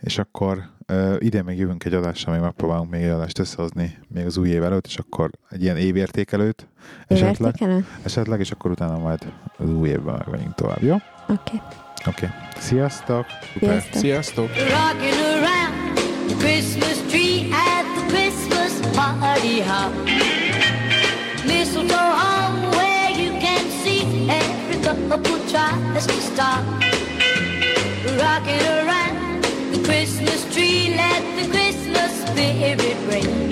És akkor uh, idén még jövünk egy adással, még megpróbálunk még egy adást összehozni még az új év előtt, és akkor egy ilyen évértékelőt esetleg, esetleg, és akkor utána majd az új évben megvenjünk tovább, jó? Oké. Okay. Oké. Okay. Sziasztok! Sziasztok! Sziasztok! Rocking around the Christmas tree at the Christmas party hop. Mistletoe home where you can see every couple tries to stop. Rocking around Christmas tree, let the Christmas spirit ring.